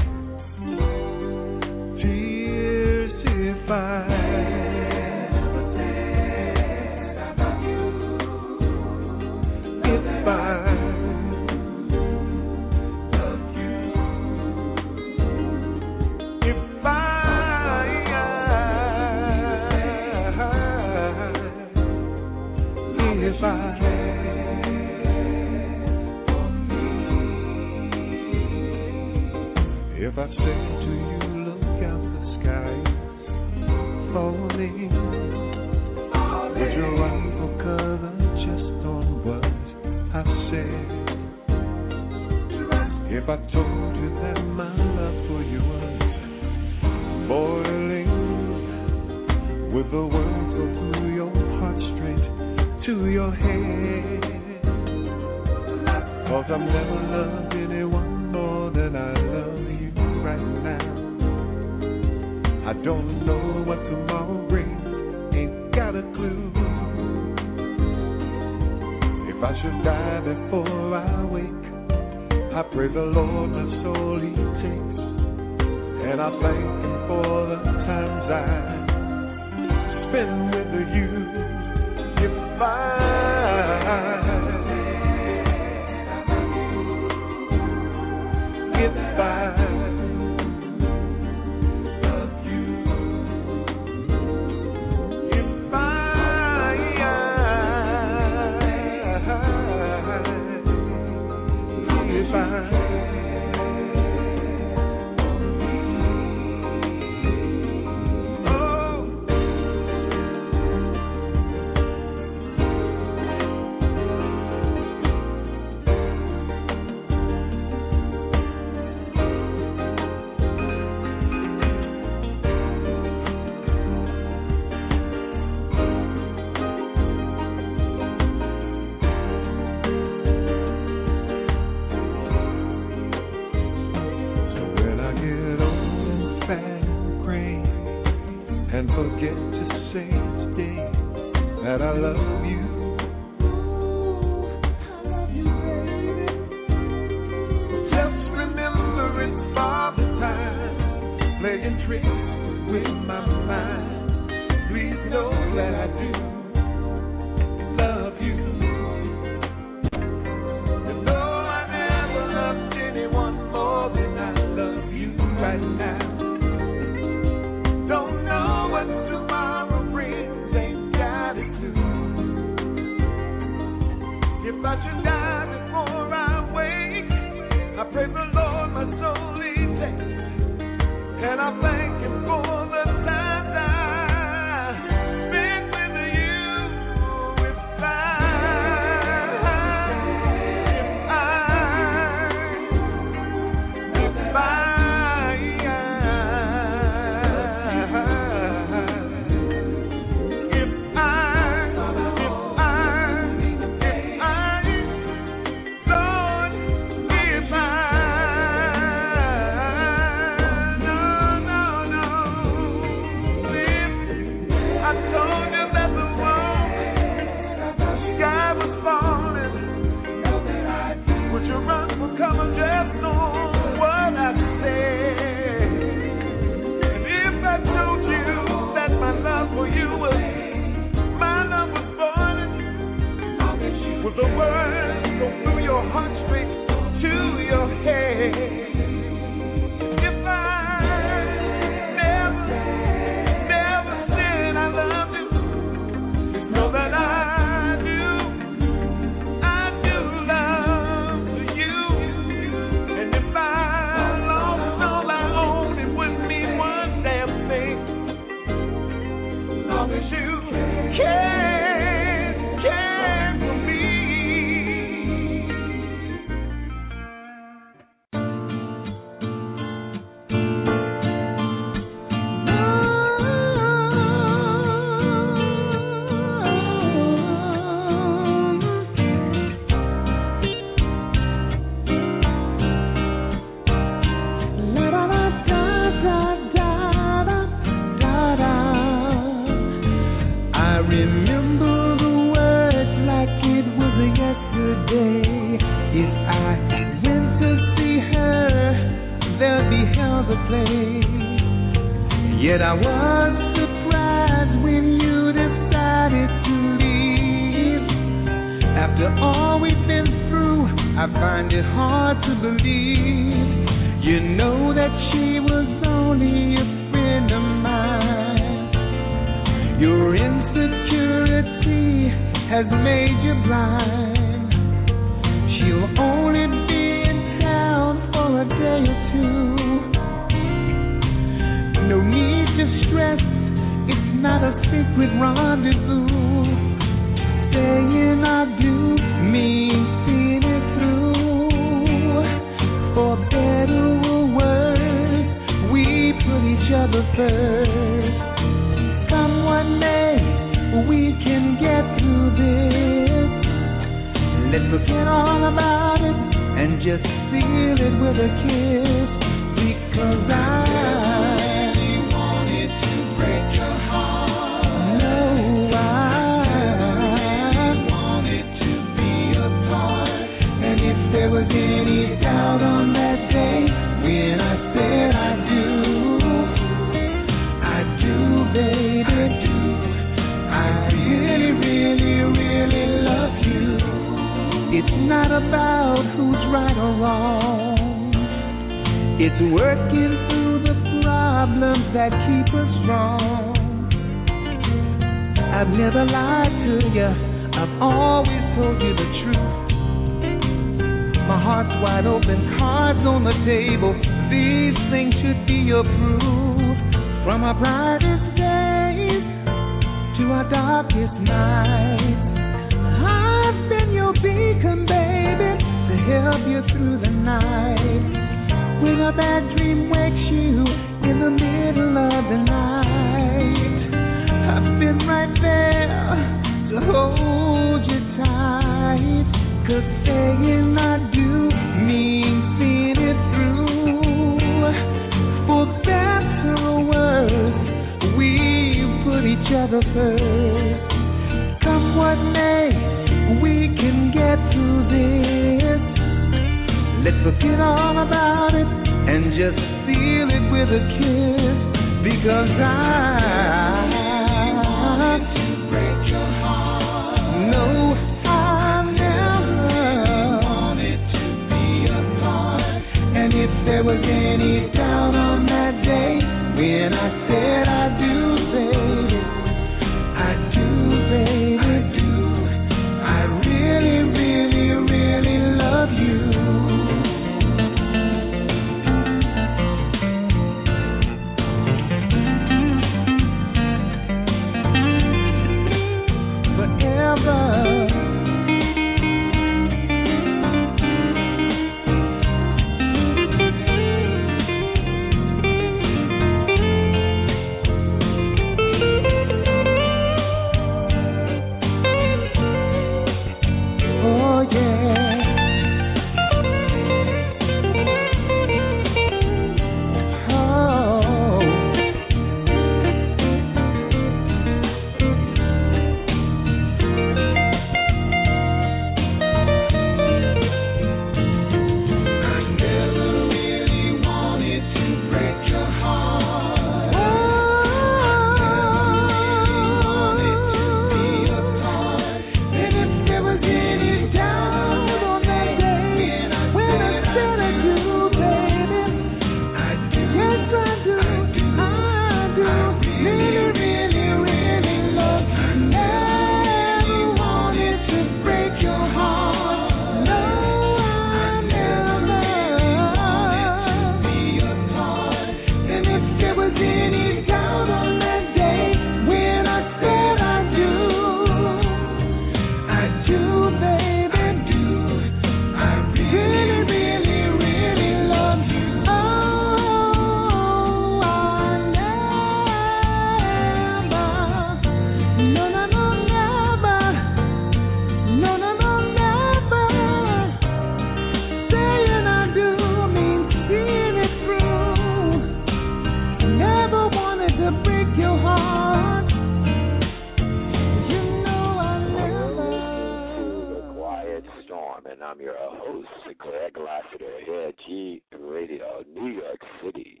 I'm your host, Greg Lassiter, here at G Radio, New York City,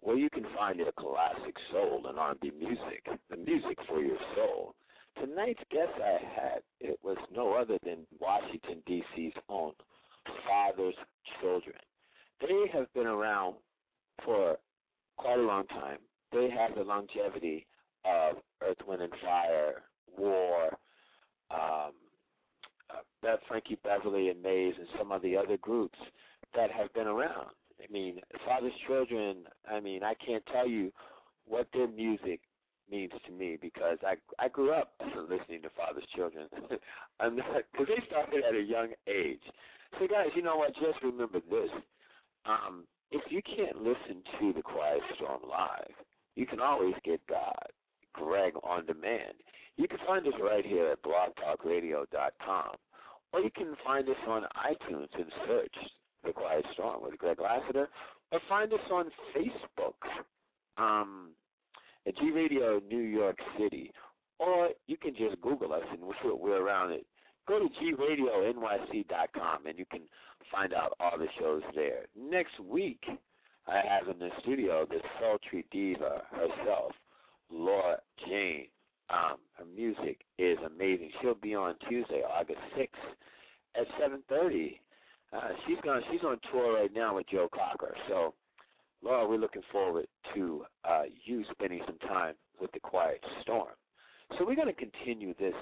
where you can find your classic soul and R&B music, the music for your soul. Tonight's guest I had, it was no other than Washington, D.C.'s own Father's Children. They have been around for quite a long time. They have the longevity of Earth, Wind, and Fire, War, Frankie Beverly and Mays and some of the other groups that have been around. I mean, Father's Children, I mean, I can't tell you what their music means to me because I grew up listening to Father's Children because they started at a young age. So, guys, you know what? Just remember this. If you can't listen to The Quiet Storm live, you can always get Greg on demand. You can find us right here at blogtalkradio.com, or you can find us on iTunes and search The Quiet Storm with Greg Lassiter, or find us on Facebook at G Radio New York City, or you can just Google us and we're around it. Go to gradionyc.com, and you can find out all the shows there. Next week, I have in the studio the sultry diva herself, Laura Jane. Her music is amazing. She'll be on Tuesday, August 6th at 7:30. She's on tour right now with Joe Cocker. So, Laura, we're looking forward to you spending some time with The Quiet Storm. So we're going to continue this.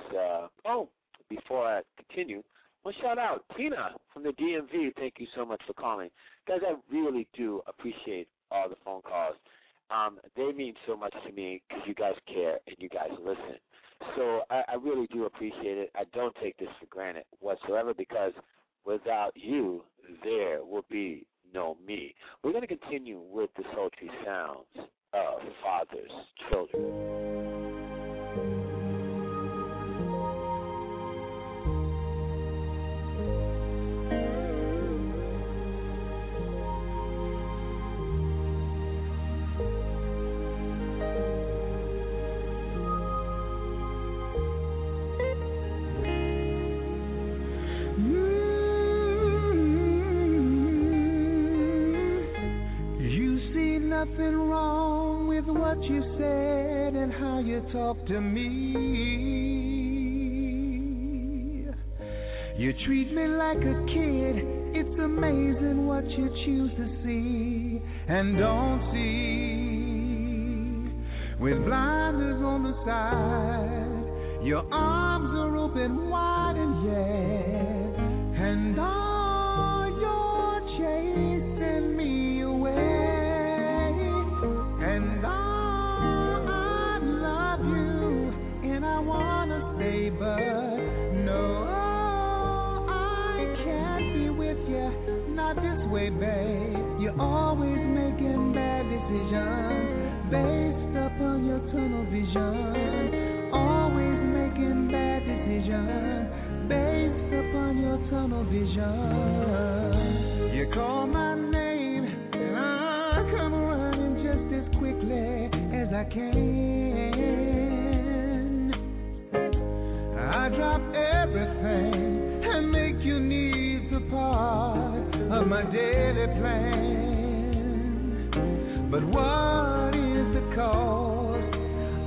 Before I continue, one shout out, Tina from the DMV. Thank you so much for calling. Guys, I really do appreciate all the phone calls. They mean so much to me because you guys care and you guys listen. So I really do appreciate it. I don't take this for granted whatsoever because without you, there will be no me. We're going to continue with the sultry sounds of Father's Children. Nothing wrong with what you said and how you talked to me. You treat me like a kid. It's amazing what you choose to see and don't see. With blinders on the side, your arms are open wide and yeah, and all your chasing me away. And I love you, and I wanna stay, but no, I can't be with you, not this way, babe. You're always making bad decisions based upon your tunnel vision. Always making bad decisions based upon your tunnel vision. You call my name, and I come running as quickly as I can. I drop everything and make your needs a part of my daily plan. But what is the cost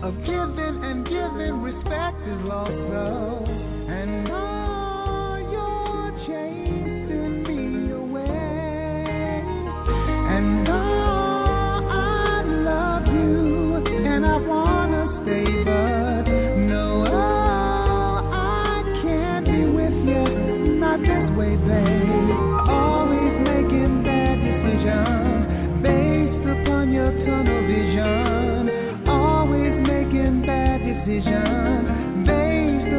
of giving and giving? Respect is lost, though, and now you're chasing me away. And based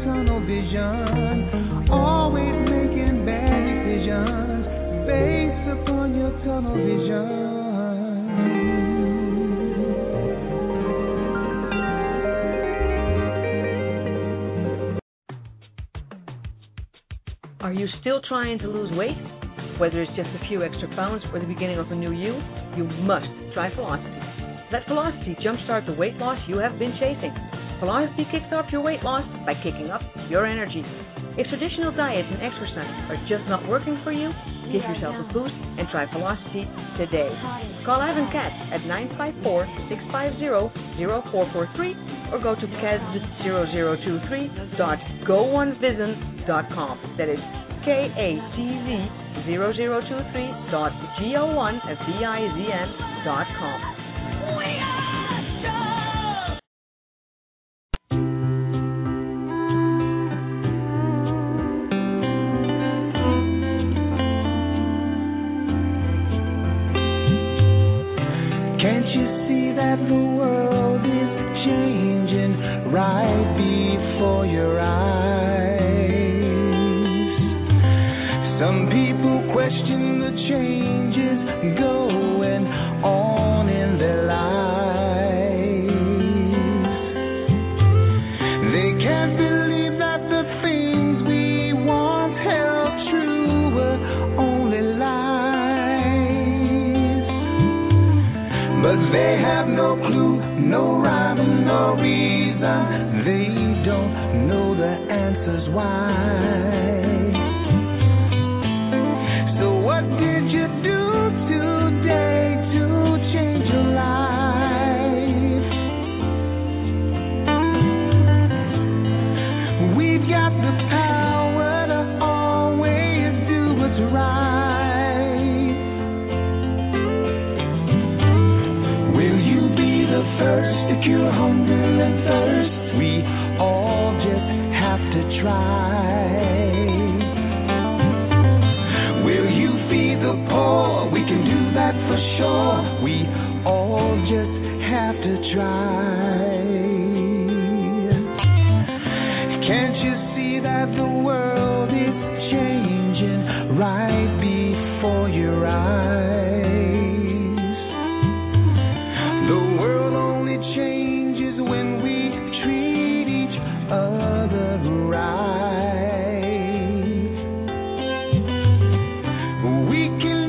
tunnel vision, always making bad decisions based upon your tunnel vision. Are you still trying to lose weight? Whether it's just a few extra pounds or the beginning of a new you, you must try Philosophy. Let Philosophy jumpstart the weight loss you have been chasing. Philosophy kicks off your weight loss by kicking up your energy. If traditional diets and exercise are just not working for you, give yourself a boost and try Philosophy today. Call Ivan Katz at 954-650-0443 or go to katz0023.goonevision.com. That is katz0023.goonevision.com. We are strong. Can't you see that the world is changing right before your eyes? Some people question the changes going on in their lives. They can't believe that the things we once held true were only lies. But they have no clue, no rhyme and no reason. They don't know the answers why. So what did you do today to change your life? We've got the power to always do what's right. Will you be the first to cure hunger and thirst? We all just have to try. Will you feed the poor? We can do that for sure. We all just have to try. Can't you see that the world is changing right before your eyes? The world only changes when we treat each other right. We can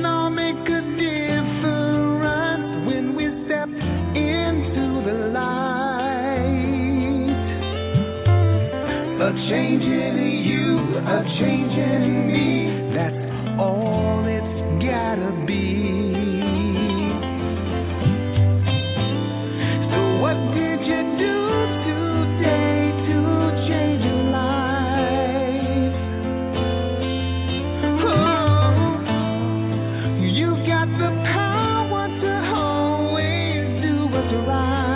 a change in you, a change in me, that's all it's gotta be. So what did you do today to change your life? Oh, you've got the power to always do what's right.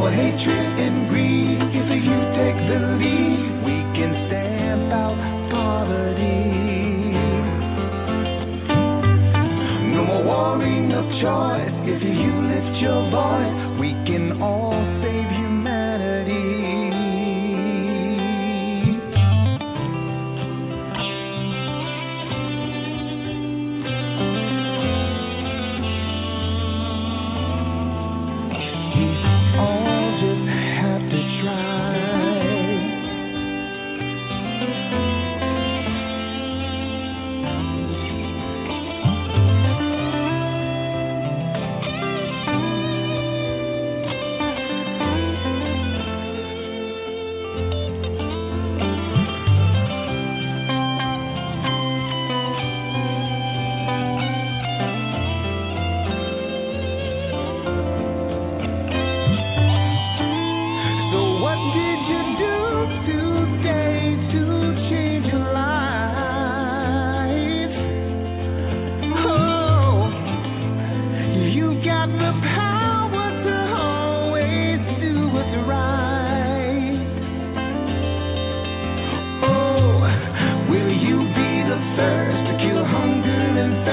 More hatred and greed, if you take the lead, we can stamp out poverty. No more warring of choice, if you lift your voice, we can all save humanity.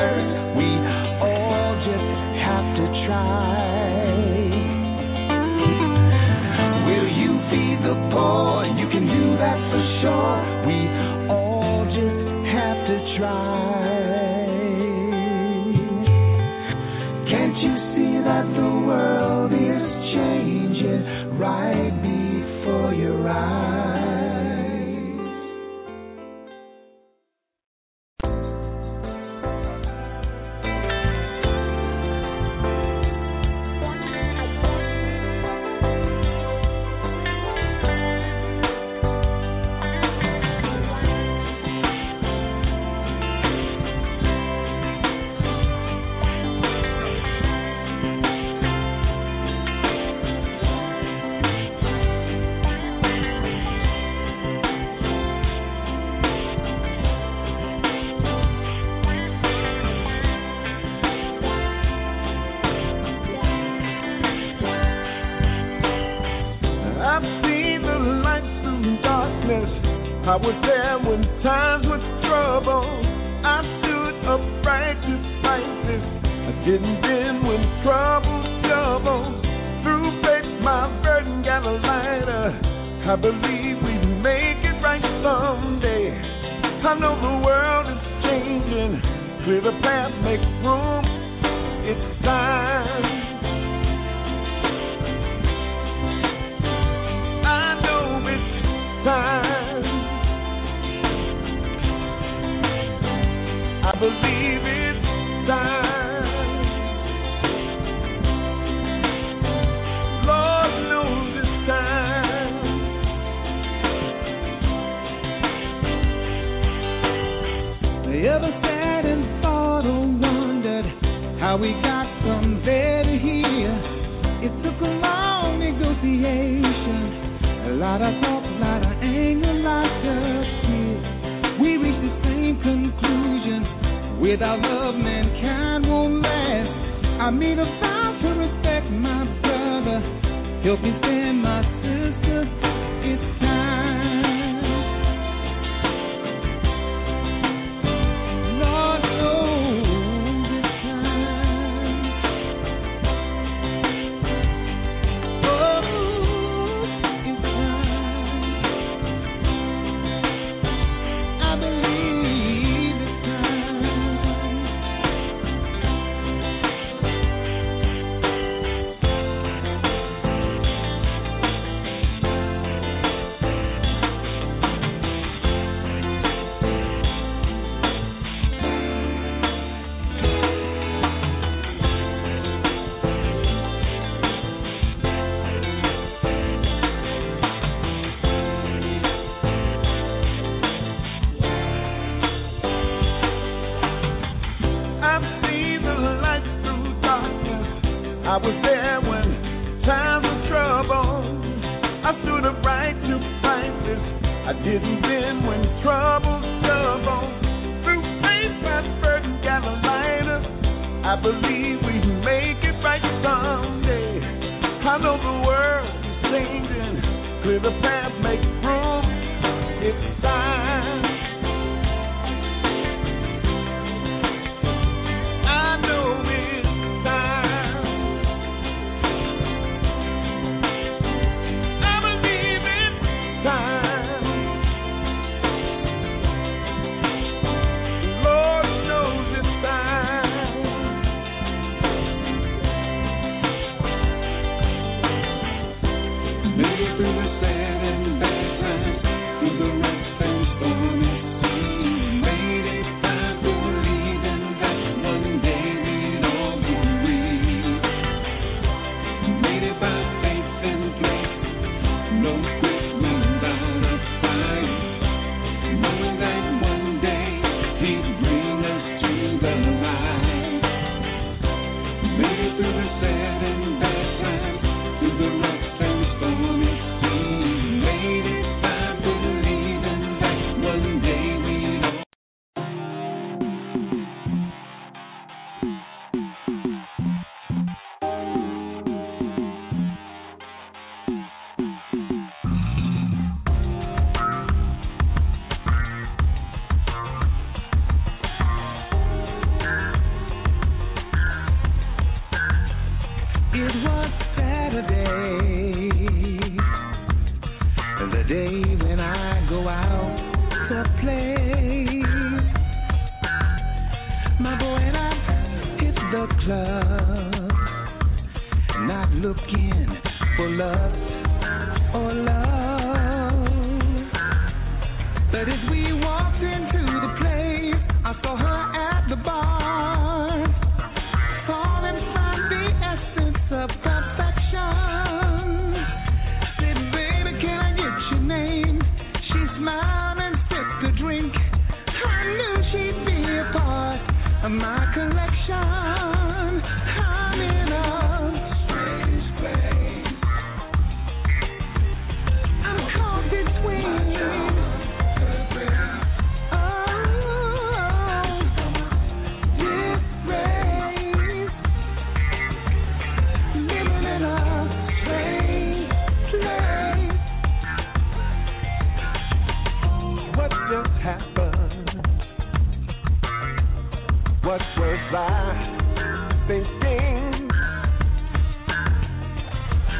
We all just have to try. you see that the world is changing right before your eyes. I was there when times was trouble. I stood upright to fight this. I didn't bend when trouble doubled. Through faith, my burden got a lighter. I believe we make it right someday. I know the world is changing. Clear the path, make room. It's time. I know it's time. I believe it's time. Lord knows it's time. I ever sat and thought or wondered how we got from there to here. It took a long negotiation, a lot of thought, a lot of anger, a lot of tears. We reached the same conclusion. Without love, mankind won't last. I made a vow to respect my brother. Help me stand my sister. It's time. Lord knows it's time. Oh, it's time. I believe. love, oh love. But as we walked into the place, I saw her at the bar, falling from the essence of perfection. Said, baby, can I get your name? She smiled and sipped a drink. I knew she'd be a part of my collection. What was I thinking?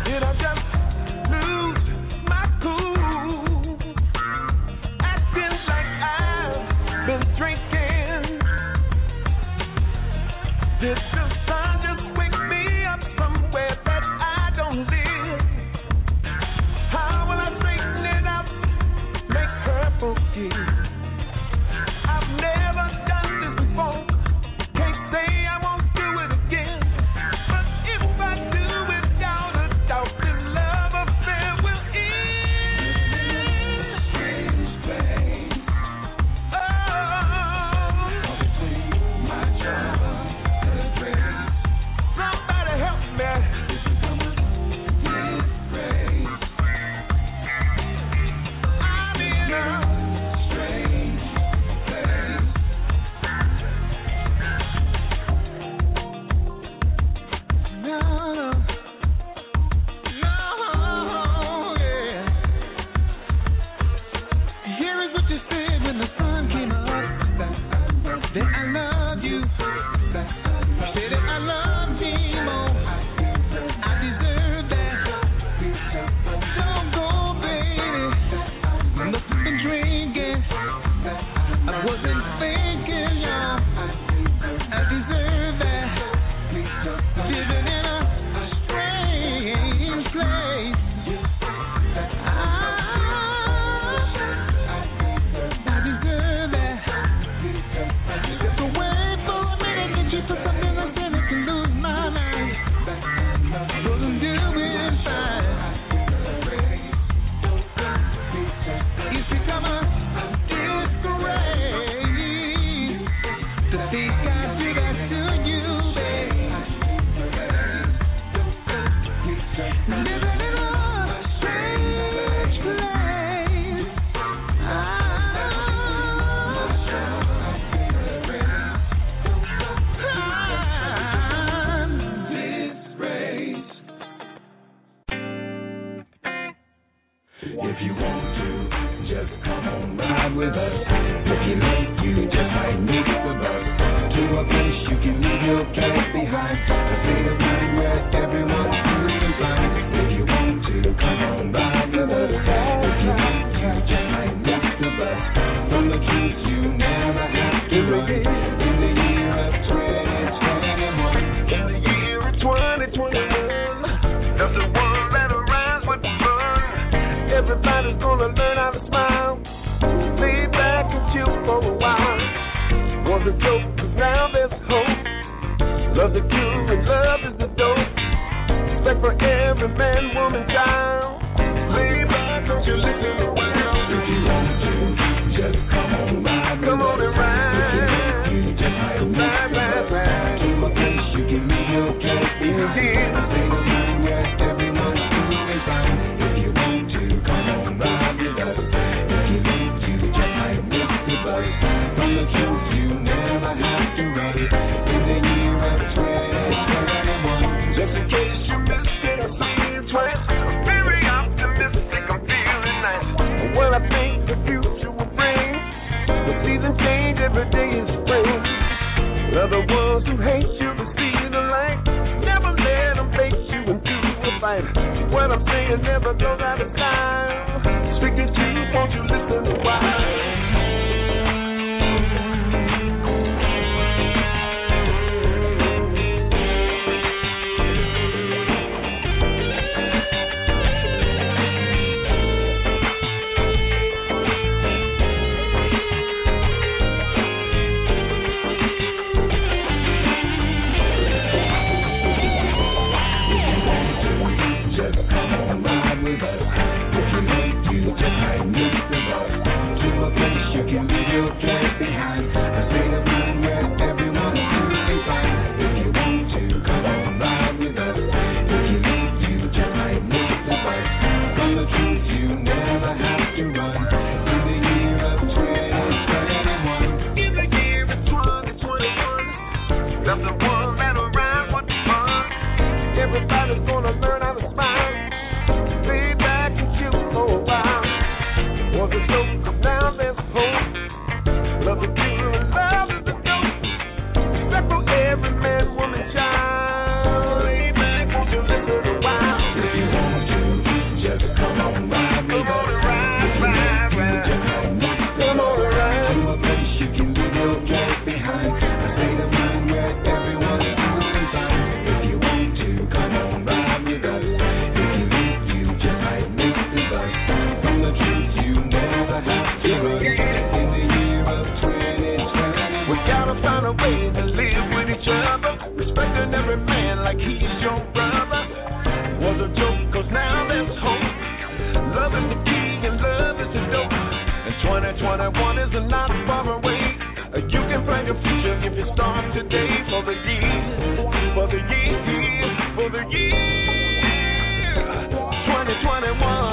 Did I just lose my cool? Acting like I've been drinking. Did the sun just wake me up somewhere that I don't live? How will I straighten it up, make her forgive? I've never done this before. Everybody's gonna learn how to smile. Stay back and chill for a while. Was it so? Cause now there's hope. Love is pure and love is a joke. Except for every man, woman, child. Lay back and chill for a little while. If you want to, just come on by. Come on and ride, come on and ride to a place you can leave your cat behind. A state of mind where everyone is doing fine. If you want to, come on ride with us. If you leave, you just might miss the bus. From the truth, you never have to run. In the year of 2020, we gotta find a way to live with each other, respecting every man like he's your brother. Was a joke, cause now there's hope. Love is the key and love is the dope. And 2021 is not far away. You can plan your future if you start today. For the year, for the year, for the year 2021.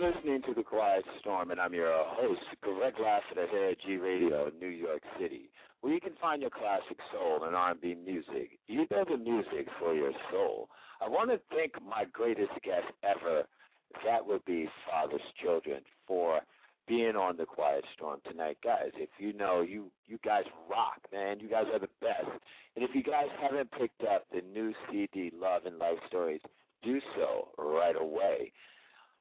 Listening to The Quiet Storm, and I'm your host, Greg Lassiter, here at G Radio in New York City, where you can find your classic soul and R&B music. You know the music for your soul. I want to thank my greatest guest ever, that would be Father's Children, for being on The Quiet Storm tonight. Guys, if you know, you guys rock, man. You guys are the best. And if you guys haven't picked up the new CD, Love and Life Stories, do so right away.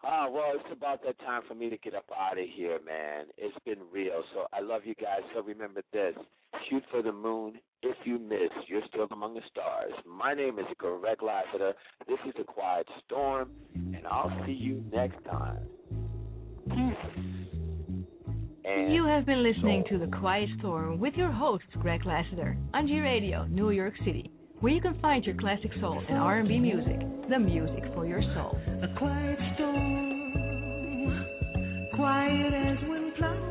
Well, it's about that time for me to get up out of here, man. It's been real. So I love you guys. So remember this. Shoot for the moon. If you miss, you're still among the stars. My name is Greg Lassiter. This is The Quiet Storm, and I'll see you next time. And you have been listening to The Quiet Storm with your host, Greg Lassiter, on G Radio, New York City, where you can find your classic soul and R&B music, the music for your soul. A quiet storm, quiet as when flowers.